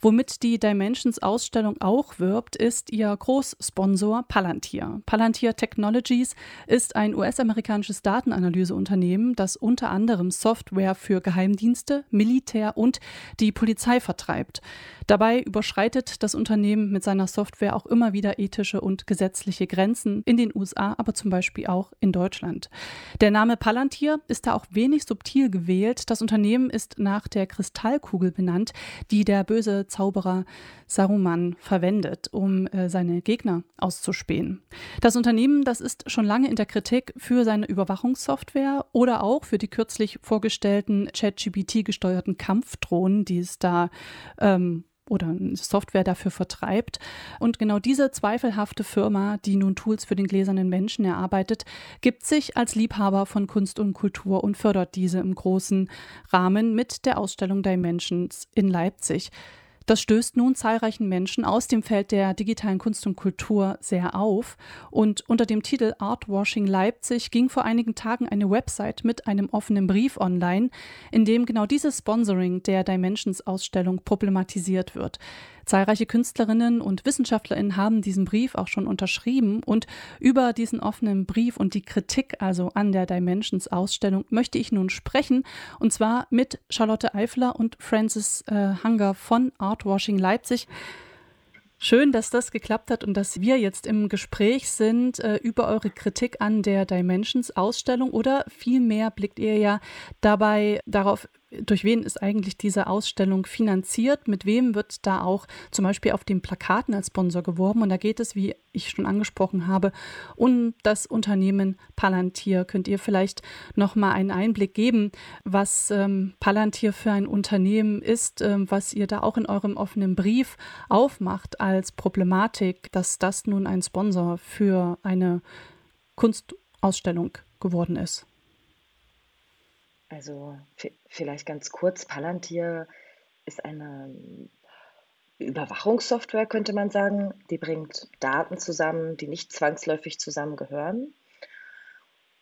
Womit die Dimensions-Ausstellung auch wirbt, ist ihr Großsponsor Palantir. Palantir Technologies ist ein US-amerikanisches Datenanalyseunternehmen, das unter anderem Software für Geheimdienste, Militär und die Polizei vertreibt. Dabei überschreitet das Unternehmen mit seiner Software auch immer wieder ethische und gesetzliche Grenzen in den USA, aber zum Beispiel auch in Deutschland. Der Name Palantir ist da auch wenig subtil gewählt. Das Unternehmen ist nach der Kristallkugel benannt, die der böse Zauberer Saruman verwendet, um seine Gegner auszuspähen. Das Unternehmen, das ist schon lange in der Kritik für seine Überwachungssoftware oder auch für die kürzlich vorgestellten ChatGPT-gesteuerten Kampfdrohnen, die es da oder Software dafür vertreibt. Und genau diese zweifelhafte Firma, die nun Tools für den gläsernen Menschen erarbeitet, gibt sich als Liebhaber von Kunst und Kultur und fördert diese im großen Rahmen mit der Ausstellung Dimensions in Leipzig. Das stößt nun zahlreichen Menschen aus dem Feld der digitalen Kunst und Kultur sehr auf. Und unter dem Titel Artwashing Leipzig ging vor einigen Tagen eine Website mit einem offenen Brief online, in dem genau dieses Sponsoring der Dimensions-Ausstellung problematisiert wird. Zahlreiche Künstlerinnen und WissenschaftlerInnen haben diesen Brief auch schon unterschrieben, und über diesen offenen Brief und die Kritik also an der Dimensions-Ausstellung möchte ich nun sprechen, und zwar mit Charlotte Eifler und Francis Hunger von Artwashing Leipzig. Schön, dass das geklappt hat und dass wir jetzt im Gespräch sind über eure Kritik an der Dimensions-Ausstellung, oder vielmehr blickt ihr ja dabei darauf, durch wen ist eigentlich diese Ausstellung finanziert, mit wem wird da auch zum Beispiel auf den Plakaten als Sponsor geworben, und da geht es, wie ich schon angesprochen habe, um das Unternehmen Palantir. Könnt ihr vielleicht nochmal einen Einblick geben, was Palantir für ein Unternehmen ist, was ihr da auch in eurem offenen Brief aufmacht als Problematik, dass das nun ein Sponsor für eine Kunstausstellung geworden ist? Also vielleicht ganz kurz, Palantir ist eine Überwachungssoftware, könnte man sagen. Die bringt Daten zusammen, die nicht zwangsläufig zusammengehören.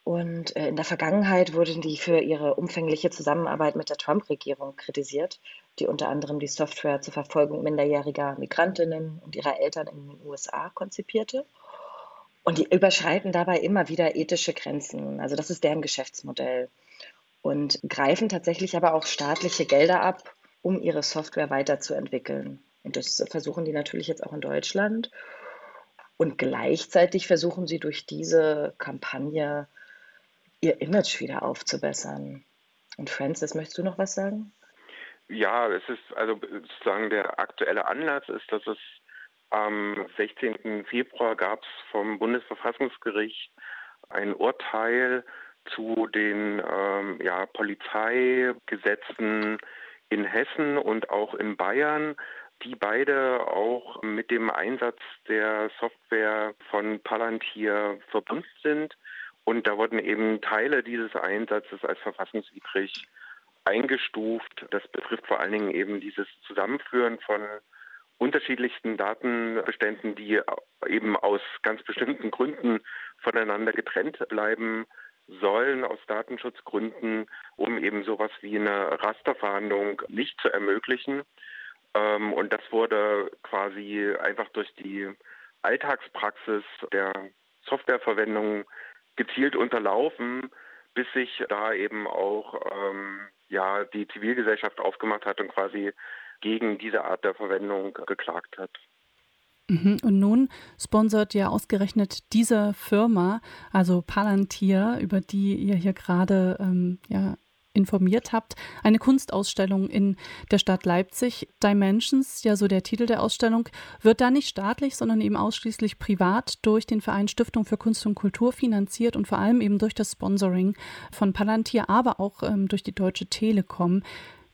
Und in der Vergangenheit wurden die für ihre umfängliche Zusammenarbeit mit der Trump-Regierung kritisiert, die unter anderem die Software zur Verfolgung minderjähriger Migrantinnen und ihrer Eltern in den USA konzipierte. Und die überschreiten dabei immer wieder ethische Grenzen. Also das ist deren Geschäftsmodell. Und greifen tatsächlich aber auch staatliche Gelder ab, um ihre Software weiterzuentwickeln. Und das versuchen die natürlich jetzt auch in Deutschland. Und gleichzeitig versuchen sie durch diese Kampagne ihr Image wieder aufzubessern. Und Francis, möchtest du noch was sagen? Ja, es ist also sozusagen der aktuelle Anlass ist, dass es am 16. Februar gab es vom Bundesverfassungsgericht ein Urteil zu den Polizeigesetzen in Hessen und auch in Bayern, die beide auch mit dem Einsatz der Software von Palantir verbunden sind. Und da wurden eben Teile dieses Einsatzes als verfassungswidrig eingestuft. Das betrifft vor allen Dingen eben dieses Zusammenführen von unterschiedlichsten Datenbeständen, die eben aus ganz bestimmten Gründen voneinander getrennt bleiben sollen, aus Datenschutzgründen, um eben sowas wie eine Rasterfahndung nicht zu ermöglichen. Und das wurde quasi einfach durch die Alltagspraxis der Softwareverwendung gezielt unterlaufen, bis sich da eben auch die Zivilgesellschaft aufgemacht hat und quasi gegen diese Art der Verwendung geklagt hat. Und nun sponsert ja ausgerechnet diese Firma, also Palantir, über die ihr hier gerade informiert habt, eine Kunstausstellung in der Stadt Leipzig. Dimensions, ja so der Titel der Ausstellung, wird da nicht staatlich, sondern eben ausschließlich privat durch den Verein Stiftung für Kunst und Kultur finanziert und vor allem eben durch das Sponsoring von Palantir, aber auch durch die Deutsche Telekom.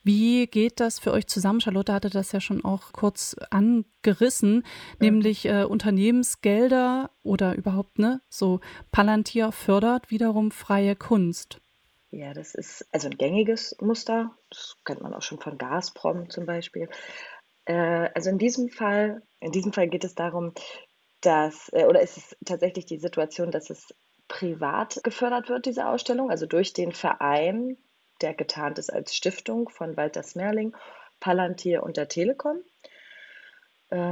Wie geht das für euch zusammen? Charlotte hatte das ja schon auch kurz angerissen, nämlich Unternehmensgelder oder überhaupt, so Palantir fördert wiederum freie Kunst. Ja, das ist also ein gängiges Muster. Das kennt man auch schon von Gazprom zum Beispiel. Also in diesem Fall geht es darum, oder ist es tatsächlich die Situation, dass es privat gefördert wird, diese Ausstellung, also durch den Verein, der getarnt ist als Stiftung von Walter Smerling, Palantir und der Telekom.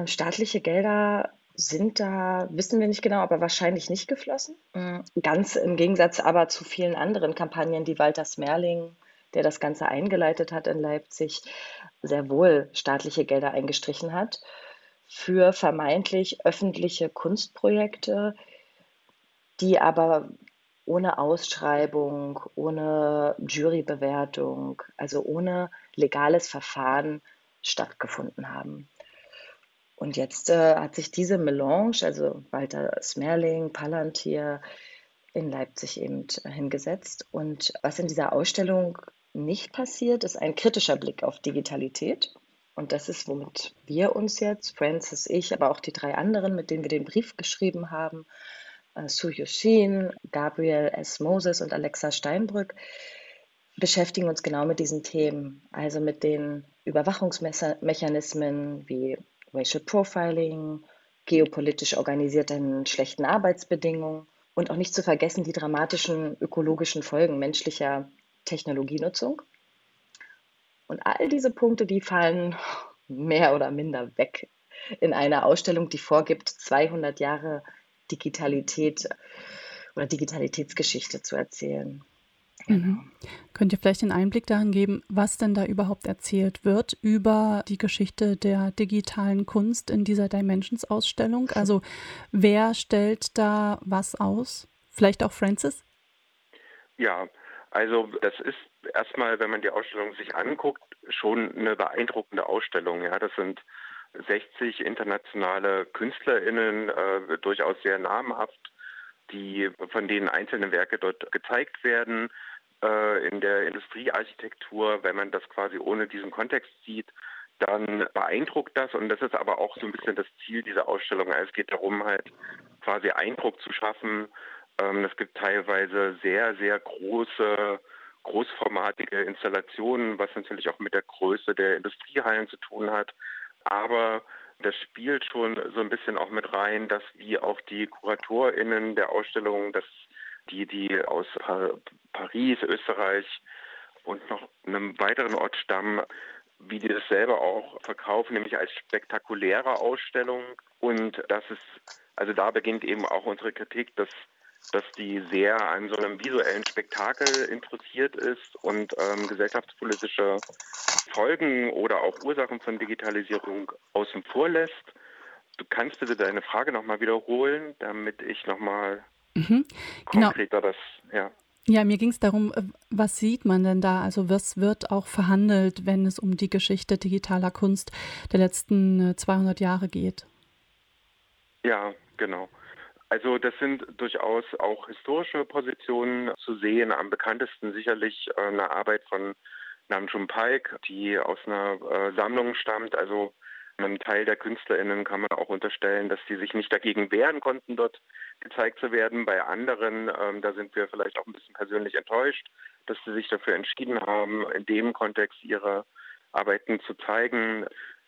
Staatliche Gelder sind da, wissen wir nicht genau, aber wahrscheinlich nicht geflossen. Ganz im Gegensatz aber zu vielen anderen Kampagnen, die Walter Smerling, der das Ganze eingeleitet hat in Leipzig, sehr wohl staatliche Gelder eingestrichen hat für vermeintlich öffentliche Kunstprojekte, die aber ohne Ausschreibung, ohne Jurybewertung, also ohne legales Verfahren stattgefunden haben. Und jetzt hat sich diese Melange, also Walter Smerling, Palantir, in Leipzig eben hingesetzt. Und was in dieser Ausstellung nicht passiert, ist ein kritischer Blick auf Digitalität. Und das ist, womit wir uns jetzt, Francis, ich, aber auch die drei anderen, mit denen wir den Brief geschrieben haben, Su Yushin, Gabriel S. Moses und Alexa Steinbrück, beschäftigen uns genau mit diesen Themen. Also mit den Überwachungsmechanismen wie Racial Profiling, geopolitisch organisierten schlechten Arbeitsbedingungen und auch nicht zu vergessen die dramatischen ökologischen Folgen menschlicher Technologienutzung. Und all diese Punkte, die fallen mehr oder minder weg in einer Ausstellung, die vorgibt, 200 Jahre Digitalität oder Digitalitätsgeschichte zu erzählen. Genau. Könnt ihr vielleicht den Einblick darin geben, was denn da überhaupt erzählt wird über die Geschichte der digitalen Kunst in dieser Dimensions-Ausstellung? Also wer stellt da was aus? Vielleicht auch Francis? Ja, also das ist erstmal, wenn man die Ausstellung sich anguckt, schon eine beeindruckende Ausstellung. Ja, das sind 60 internationale KünstlerInnen, durchaus sehr namhaft, von denen einzelne Werke dort gezeigt werden. In der Industriearchitektur, wenn man das quasi ohne diesen Kontext sieht, dann beeindruckt das. Und das ist aber auch so ein bisschen das Ziel dieser Ausstellung. Also es geht darum, halt quasi Eindruck zu schaffen. Es gibt teilweise sehr, sehr große großformatige Installationen, was natürlich auch mit der Größe der Industriehallen zu tun hat. Aber das spielt schon so ein bisschen auch mit rein, dass wie auch die KuratorInnen der Ausstellung, dass die aus Paris, Österreich und noch einem weiteren Ort stammen, wie die das selber auch verkaufen, nämlich als spektakuläre Ausstellung. Und das ist, also da beginnt eben auch unsere Kritik, dass die sehr an so einem visuellen Spektakel interessiert ist und gesellschaftspolitische Folgen oder auch Ursachen von Digitalisierung außen vor lässt. Du kannst bitte deine Frage nochmal wiederholen, damit ich nochmal konkreter das... Ja, mir ging es darum, was sieht man denn da? Also was wird auch verhandelt, wenn es um die Geschichte digitaler Kunst der letzten 200 Jahre geht? Ja, genau. Also das sind durchaus auch historische Positionen zu sehen. Am bekanntesten sicherlich eine Arbeit von Namjoon Paik, die aus einer Sammlung stammt. Also einem Teil der KünstlerInnen kann man auch unterstellen, dass die sich nicht dagegen wehren konnten, dort gezeigt zu werden. Bei anderen, da sind wir vielleicht auch ein bisschen persönlich enttäuscht, dass sie sich dafür entschieden haben, in dem Kontext ihre Arbeiten zu zeigen.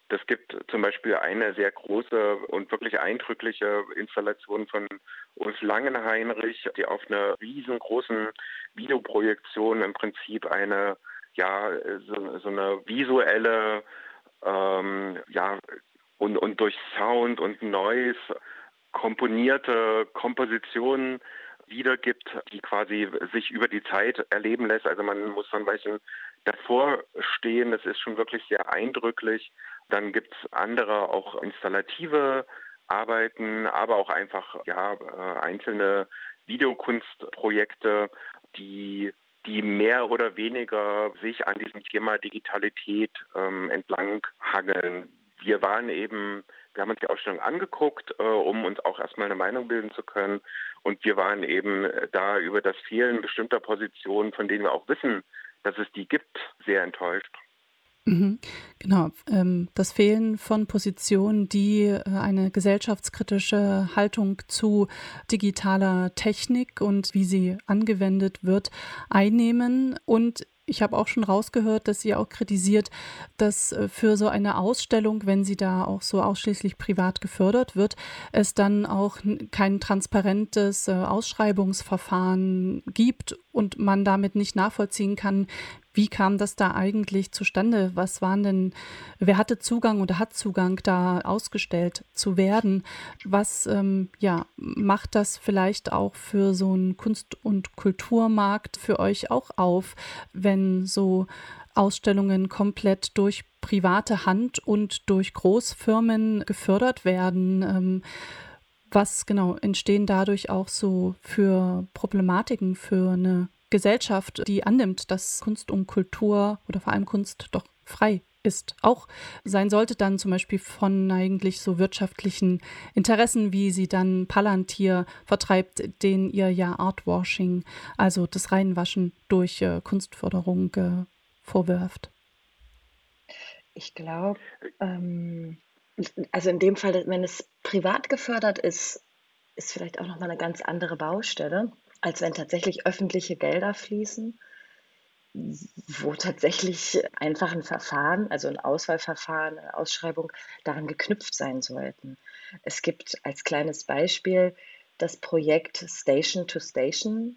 Das gibt zum Beispiel eine sehr große und wirklich eindrückliche Installation von Ulf Langenheinrich, die auf einer riesengroßen Videoprojektion im Prinzip eine, so eine visuelle, und durch Sound und Noise komponierte Kompositionen wiedergibt, die quasi sich über die Zeit erleben lässt. Also man muss von welchen davor stehen, das ist schon wirklich sehr eindrücklich. Dann gibt es andere auch installative Arbeiten, aber auch einfach einzelne Videokunstprojekte, die mehr oder weniger sich an diesem Thema Digitalität entlang hangeln. Wir haben uns die Ausstellung angeguckt, um uns auch erstmal eine Meinung bilden zu können. Und wir waren eben da über das Fehlen bestimmter Positionen, von denen wir auch wissen, dass es die gibt, sehr enttäuscht. Mhm. Genau, das Fehlen von Positionen, die eine gesellschaftskritische Haltung zu digitaler Technik und wie sie angewendet wird, einnehmen. Und ich habe auch schon rausgehört, dass sie auch kritisiert, dass für so eine Ausstellung, wenn sie da auch so ausschließlich privat gefördert wird, es dann auch kein transparentes Ausschreibungsverfahren gibt und man damit nicht nachvollziehen kann, wie kam das da eigentlich zustande? Wer hatte Zugang oder hat Zugang, da ausgestellt zu werden? Was macht das vielleicht auch für so einen Kunst- und Kulturmarkt für euch auch auf, wenn so Ausstellungen komplett durch private Hand und durch Großfirmen gefördert werden? Was genau entstehen dadurch auch so für Problematiken für eine Gesellschaft, die annimmt, dass Kunst und Kultur oder vor allem Kunst doch frei ist, auch sein sollte dann zum Beispiel von eigentlich so wirtschaftlichen Interessen, wie sie dann Palantir vertreibt, den ihr ja Artwashing, also das Reinwaschen durch Kunstförderung vorwirft? Ich glaube, also in dem Fall, wenn es privat gefördert ist, ist vielleicht auch nochmal eine ganz andere Baustelle, als wenn tatsächlich öffentliche Gelder fließen, wo tatsächlich einfach ein Verfahren, also ein Auswahlverfahren, eine Ausschreibung, daran geknüpft sein sollten. Es gibt als kleines Beispiel das Projekt Station to Station,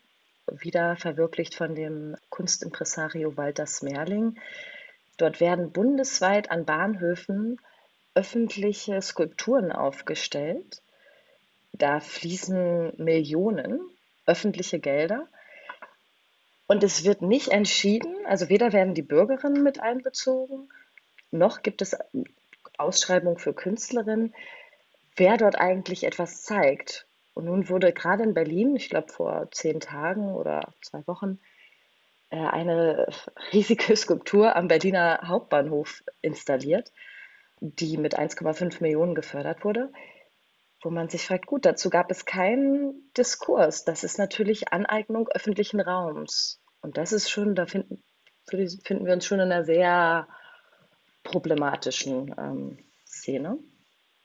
wieder verwirklicht von dem Kunstimpressario Walter Smerling. Dort werden bundesweit an Bahnhöfen öffentliche Skulpturen aufgestellt. Da fließen Millionen öffentliche Gelder. Und es wird nicht entschieden, also weder werden die Bürgerinnen mit einbezogen, noch gibt es Ausschreibungen für Künstlerinnen, wer dort eigentlich etwas zeigt. Und nun wurde gerade in Berlin, ich glaube vor 10 Tagen oder 2 Wochen, eine riesige Skulptur am Berliner Hauptbahnhof installiert, die mit 1,5 Millionen gefördert wurde, wo man sich fragt, gut, dazu gab es keinen Diskurs. Das ist natürlich Aneignung öffentlichen Raums. Und das ist schon, finden wir uns schon in einer sehr problematischen Szene.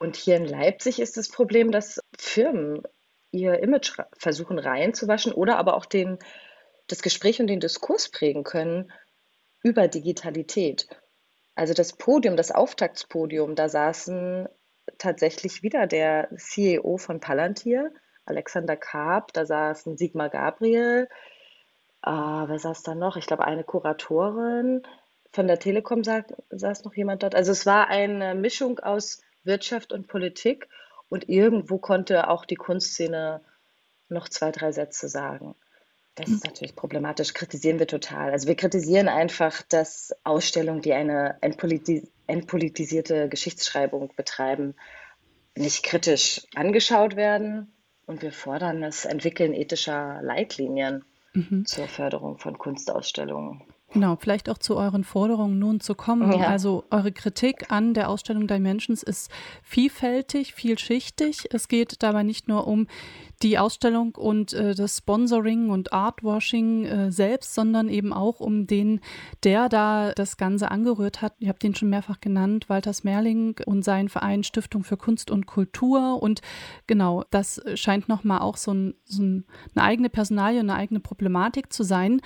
Und hier in Leipzig ist das Problem, dass Firmen ihr Image versuchen reinzuwaschen oder aber auch den das Gespräch und den Diskurs prägen können über Digitalität. Also das Podium, das Auftaktspodium, da saßen tatsächlich wieder der CEO von Palantir, Alexander Karp, da saßen Sigmar Gabriel, wer saß da noch? Ich glaube, eine Kuratorin. Von der Telekom saß noch jemand dort. Also es war eine Mischung aus Wirtschaft und Politik und irgendwo konnte auch die Kunstszene noch 2, 3 Sätze sagen. Das ist natürlich problematisch, kritisieren wir total. Also wir kritisieren einfach, dass Ausstellungen, die eine entpolitisierte Geschichtsschreibung betreiben, nicht kritisch angeschaut werden. Und wir fordern das Entwickeln ethischer Leitlinien zur Förderung von Kunstausstellungen. Genau, vielleicht auch zu euren Forderungen nun zu kommen. Ja. Also eure Kritik an der Ausstellung Dimensions ist vielfältig, vielschichtig. Es geht dabei nicht nur um die Ausstellung und das Sponsoring und Artwashing selbst, sondern eben auch um den, der da das Ganze angerührt hat. Ihr habt den schon mehrfach genannt, Walter Smerling und sein Verein Stiftung für Kunst und Kultur. Und genau, das scheint nochmal auch eine eigene Personalie, eine eigene Problematik zu sein.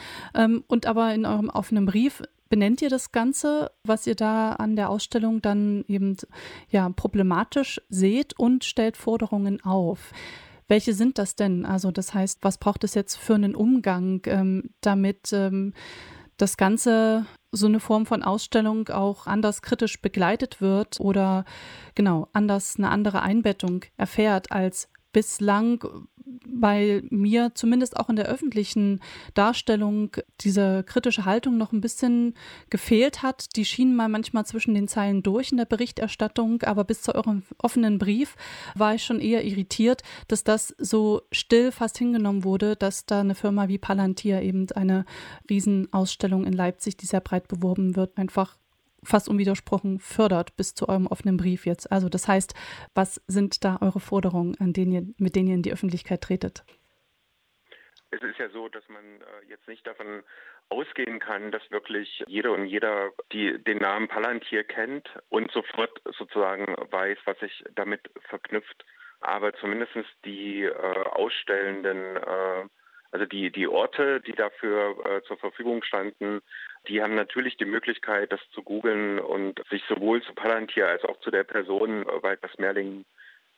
Und aber in eurem offenen Brief benennt ihr das Ganze, was ihr da an der Ausstellung dann eben ja problematisch seht und stellt Forderungen auf. Welche sind das denn? Also das heißt, was braucht es jetzt für einen Umgang, damit das Ganze, so eine Form von Ausstellung, auch anders kritisch begleitet wird oder genau anders eine andere Einbettung erfährt als bislang bei mir zumindest auch in der öffentlichen Darstellung diese kritische Haltung noch ein bisschen gefehlt hat. Die schien mal manchmal zwischen den Zeilen durch in der Berichterstattung, aber bis zu eurem offenen Brief war ich schon eher irritiert, dass das so still fast hingenommen wurde, dass da eine Firma wie Palantir eben eine Riesenausstellung in Leipzig, die sehr breit beworben wird, einfach fast unwidersprochen fördert bis zu eurem offenen Brief jetzt. Also das heißt, was sind da eure Forderungen, mit denen ihr in die Öffentlichkeit tretet? Es ist ja so, dass man jetzt nicht davon ausgehen kann, dass wirklich jede und jeder, die den Namen Palantir kennt und sofort sozusagen weiß, was sich damit verknüpft. Aber zumindest die Ausstellenden, also die Orte, die dafür zur Verfügung standen, die haben natürlich die Möglichkeit, das zu googeln und sich sowohl zu Palantir als auch zu der Person Walter Smerling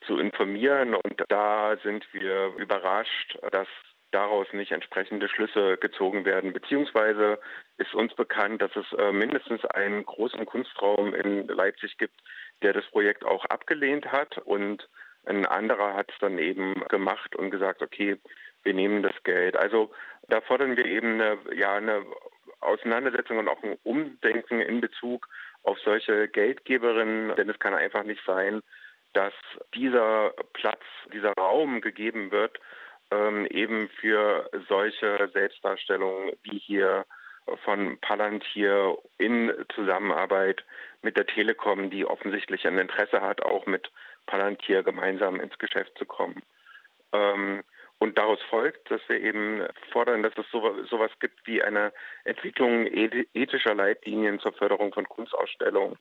zu informieren. Und da sind wir überrascht, dass daraus nicht entsprechende Schlüsse gezogen werden. Beziehungsweise ist uns bekannt, dass es mindestens einen großen Kunstraum in Leipzig gibt, der das Projekt auch abgelehnt hat. Und ein anderer hat es dann eben gemacht und gesagt, okay, wir nehmen das Geld. Also da fordern wir eben eine Auseinandersetzung und auch ein Umdenken in Bezug auf solche Geldgeberinnen, denn es kann einfach nicht sein, dass dieser Platz, dieser Raum gegeben wird, eben für solche Selbstdarstellungen wie hier von Palantir in Zusammenarbeit mit der Telekom, die offensichtlich ein Interesse hat, auch mit Palantir gemeinsam ins Geschäft zu kommen. Und daraus folgt, dass wir eben fordern, dass es sowas gibt wie eine Entwicklung ethischer Leitlinien zur Förderung von Kunstausstellungen.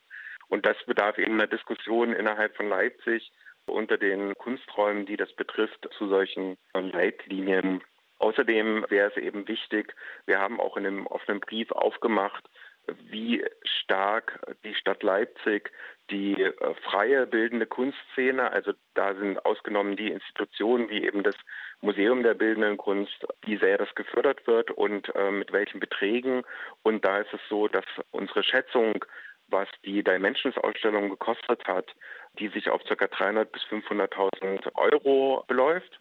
Und das bedarf eben einer Diskussion innerhalb von Leipzig unter den Kunsträumen, die das betrifft, zu solchen Leitlinien. Außerdem wäre es eben wichtig, wir haben auch in dem offenen Brief aufgemacht, wie stark die Stadt Leipzig die freie bildende Kunstszene, also da sind ausgenommen die Institutionen wie eben das Museum der bildenden Kunst, wie sehr das gefördert wird und mit welchen Beträgen. Und da ist es so, dass unsere Schätzung, was die Dimensions-Ausstellung gekostet hat, die sich auf ca. 300.000 bis 500.000 Euro beläuft.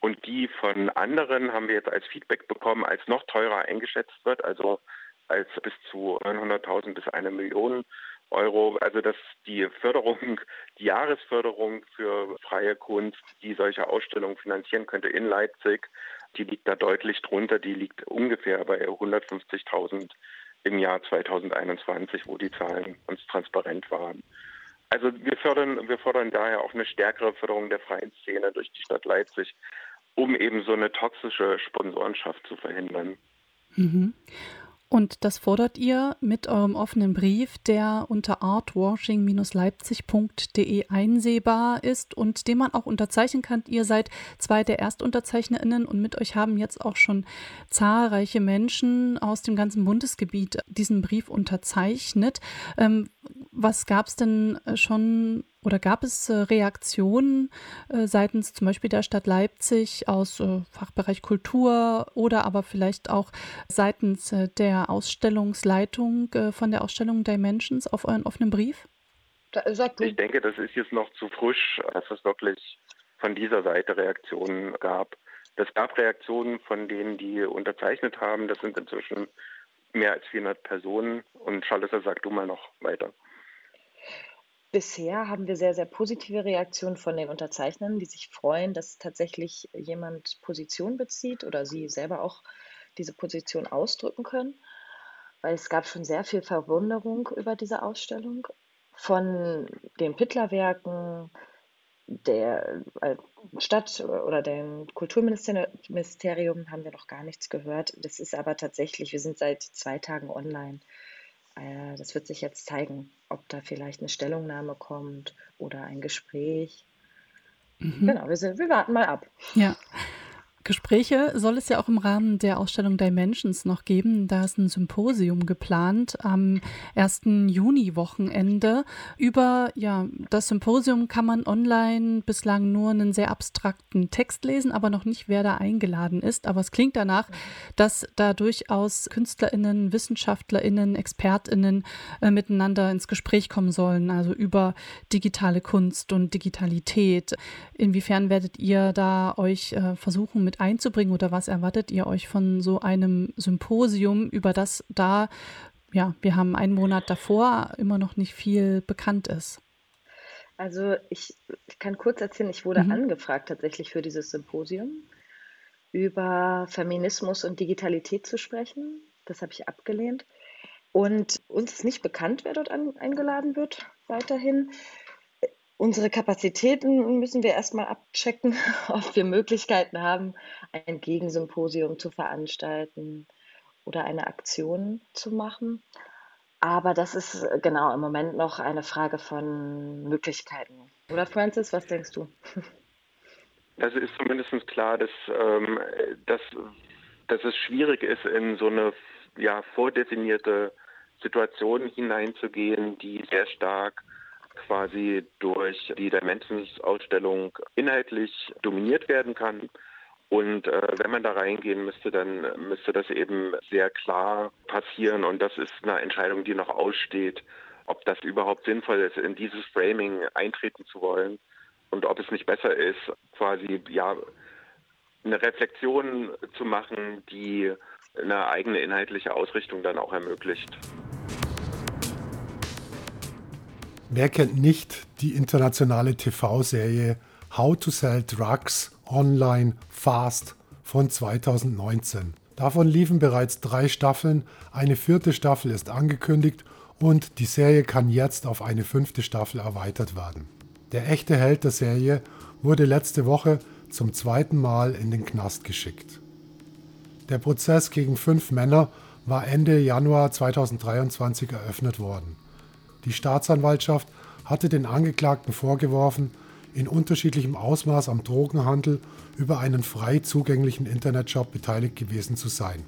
Und die von anderen haben wir jetzt als Feedback bekommen, als noch teurer eingeschätzt wird, also als bis zu 900.000 bis 1 Million Euro. Also dass die Förderung, die Jahresförderung für freie Kunst, die solche Ausstellungen finanzieren könnte in Leipzig, die liegt da deutlich drunter. Die liegt ungefähr bei 150.000 im Jahr 2021, wo die Zahlen uns transparent waren. Also wir fordern daher auch eine stärkere Förderung der freien Szene durch die Stadt Leipzig, um eben so eine toxische Sponsorenschaft zu verhindern. Mhm. Und das fordert ihr mit eurem offenen Brief, der unter artwashing-leipzig.de einsehbar ist und den man auch unterzeichnen kann. Ihr seid zwei der ErstunterzeichnerInnen und mit euch haben jetzt auch schon zahlreiche Menschen aus dem ganzen Bundesgebiet diesen Brief unterzeichnet. Was gab es denn schon oder gab es Reaktionen seitens zum Beispiel der Stadt Leipzig aus Fachbereich Kultur oder aber vielleicht auch seitens der Ausstellungsleitung von der Ausstellung Dimensions auf euren offenen Brief? Ich denke, das ist jetzt noch zu frisch, dass es wirklich von dieser Seite Reaktionen gab. Es gab Reaktionen von denen, die unterzeichnet haben. Das sind inzwischen mehr als 400 Personen. Und Charlotte, sag du mal noch weiter. Bisher haben wir sehr, sehr positive Reaktionen von den Unterzeichnern, die sich freuen, dass tatsächlich jemand Position bezieht oder sie selber auch diese Position ausdrücken können, weil es gab schon sehr viel Verwunderung über diese Ausstellung von den Pittlerwerken, der Stadt oder dem Kulturministerium haben wir noch gar nichts gehört. Das ist aber tatsächlich, wir sind seit 2 Tagen online. Das wird sich jetzt zeigen, ob da vielleicht eine Stellungnahme kommt oder ein Gespräch. Mhm. Genau, wir warten mal ab. Ja. Gespräche soll es ja auch im Rahmen der Ausstellung Dimensions noch geben. Da ist ein Symposium geplant am 1. Juni-Wochenende. Über das Symposium kann man online bislang nur einen sehr abstrakten Text lesen, aber noch nicht, wer da eingeladen ist. Aber es klingt danach, dass da durchaus KünstlerInnen, WissenschaftlerInnen, ExpertInnen miteinander ins Gespräch kommen sollen, also über digitale Kunst und Digitalität. Inwiefern werdet ihr da euch versuchen, mit einzubringen oder was erwartet ihr euch von so einem Symposium, über das wir haben einen Monat davor immer noch nicht viel bekannt ist? Also ich kann kurz erzählen, ich wurde angefragt tatsächlich für dieses Symposium, über Feminismus und Digitalität zu sprechen. Das habe ich abgelehnt. Und uns ist nicht bekannt, wer dort eingeladen wird weiterhin. Unsere Kapazitäten müssen wir erstmal abchecken, ob wir Möglichkeiten haben, ein Gegensymposium zu veranstalten oder eine Aktion zu machen. Aber das ist genau im Moment noch eine Frage von Möglichkeiten. Oder Francis, was denkst du? Das ist zumindest klar, dass es schwierig ist, in so eine vordefinierte Situation hineinzugehen, die sehr stark quasi durch die Dimensions-Ausstellung inhaltlich dominiert werden kann. Und wenn man da reingehen müsste, dann müsste das eben sehr klar passieren. Und das ist eine Entscheidung, die noch aussteht, ob das überhaupt sinnvoll ist, in dieses Framing eintreten zu wollen und ob es nicht besser ist, quasi eine Reflexion zu machen, die eine eigene inhaltliche Ausrichtung dann auch ermöglicht. Wer kennt nicht die internationale TV-Serie How to Sell Drugs Online Fast von 2019? Davon liefen bereits 3 Staffeln, eine 4. Staffel ist angekündigt und die Serie kann jetzt auf eine 5. Staffel erweitert werden. Der echte Held der Serie wurde letzte Woche zum 2. Mal in den Knast geschickt. Der Prozess gegen 5 Männer war Ende Januar 2023 eröffnet worden. Die Staatsanwaltschaft hatte den Angeklagten vorgeworfen, in unterschiedlichem Ausmaß am Drogenhandel über einen frei zugänglichen Internetshop beteiligt gewesen zu sein.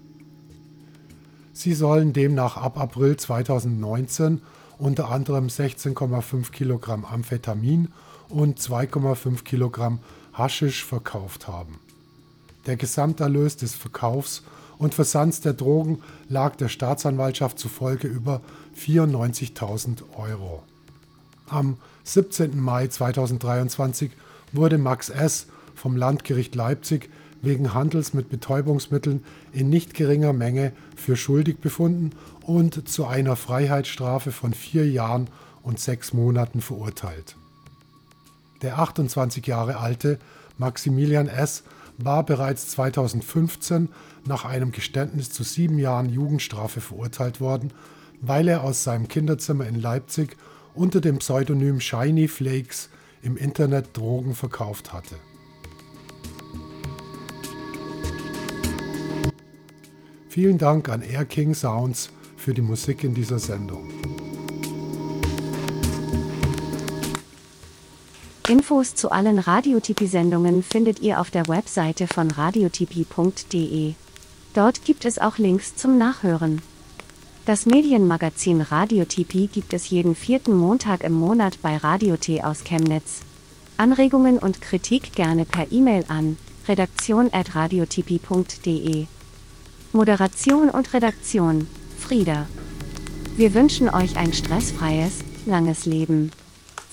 Sie sollen demnach ab April 2019 unter anderem 16,5 Kilogramm Amphetamin und 2,5 Kilogramm Haschisch verkauft haben. Der Gesamterlös des Verkaufs und Versands der Drogen lag der Staatsanwaltschaft zufolge über 94.000 Euro. Am 17. Mai 2023 wurde Max S. vom Landgericht Leipzig wegen Handels mit Betäubungsmitteln in nicht geringer Menge für schuldig befunden und zu einer Freiheitsstrafe von 4 Jahren und 6 Monaten verurteilt. Der 28 Jahre alte Maximilian S. war bereits 2015 nach einem Geständnis zu 7 Jahren Jugendstrafe verurteilt worden, weil er aus seinem Kinderzimmer in Leipzig unter dem Pseudonym Shiny Flakes im Internet Drogen verkauft hatte. Vielen Dank an Air King Sounds für die Musik in dieser Sendung. Infos zu allen Radio Tipi-Sendungen findet ihr auf der Webseite von radiotipi.de. Dort gibt es auch Links zum Nachhören. Das Medienmagazin Radio Tipi gibt es jeden 4. Montag im Monat bei Radio T aus Chemnitz. Anregungen und Kritik gerne per E-Mail an redaktion@radiotipi.de. Moderation und Redaktion: Frieda. Wir wünschen euch ein stressfreies, langes Leben.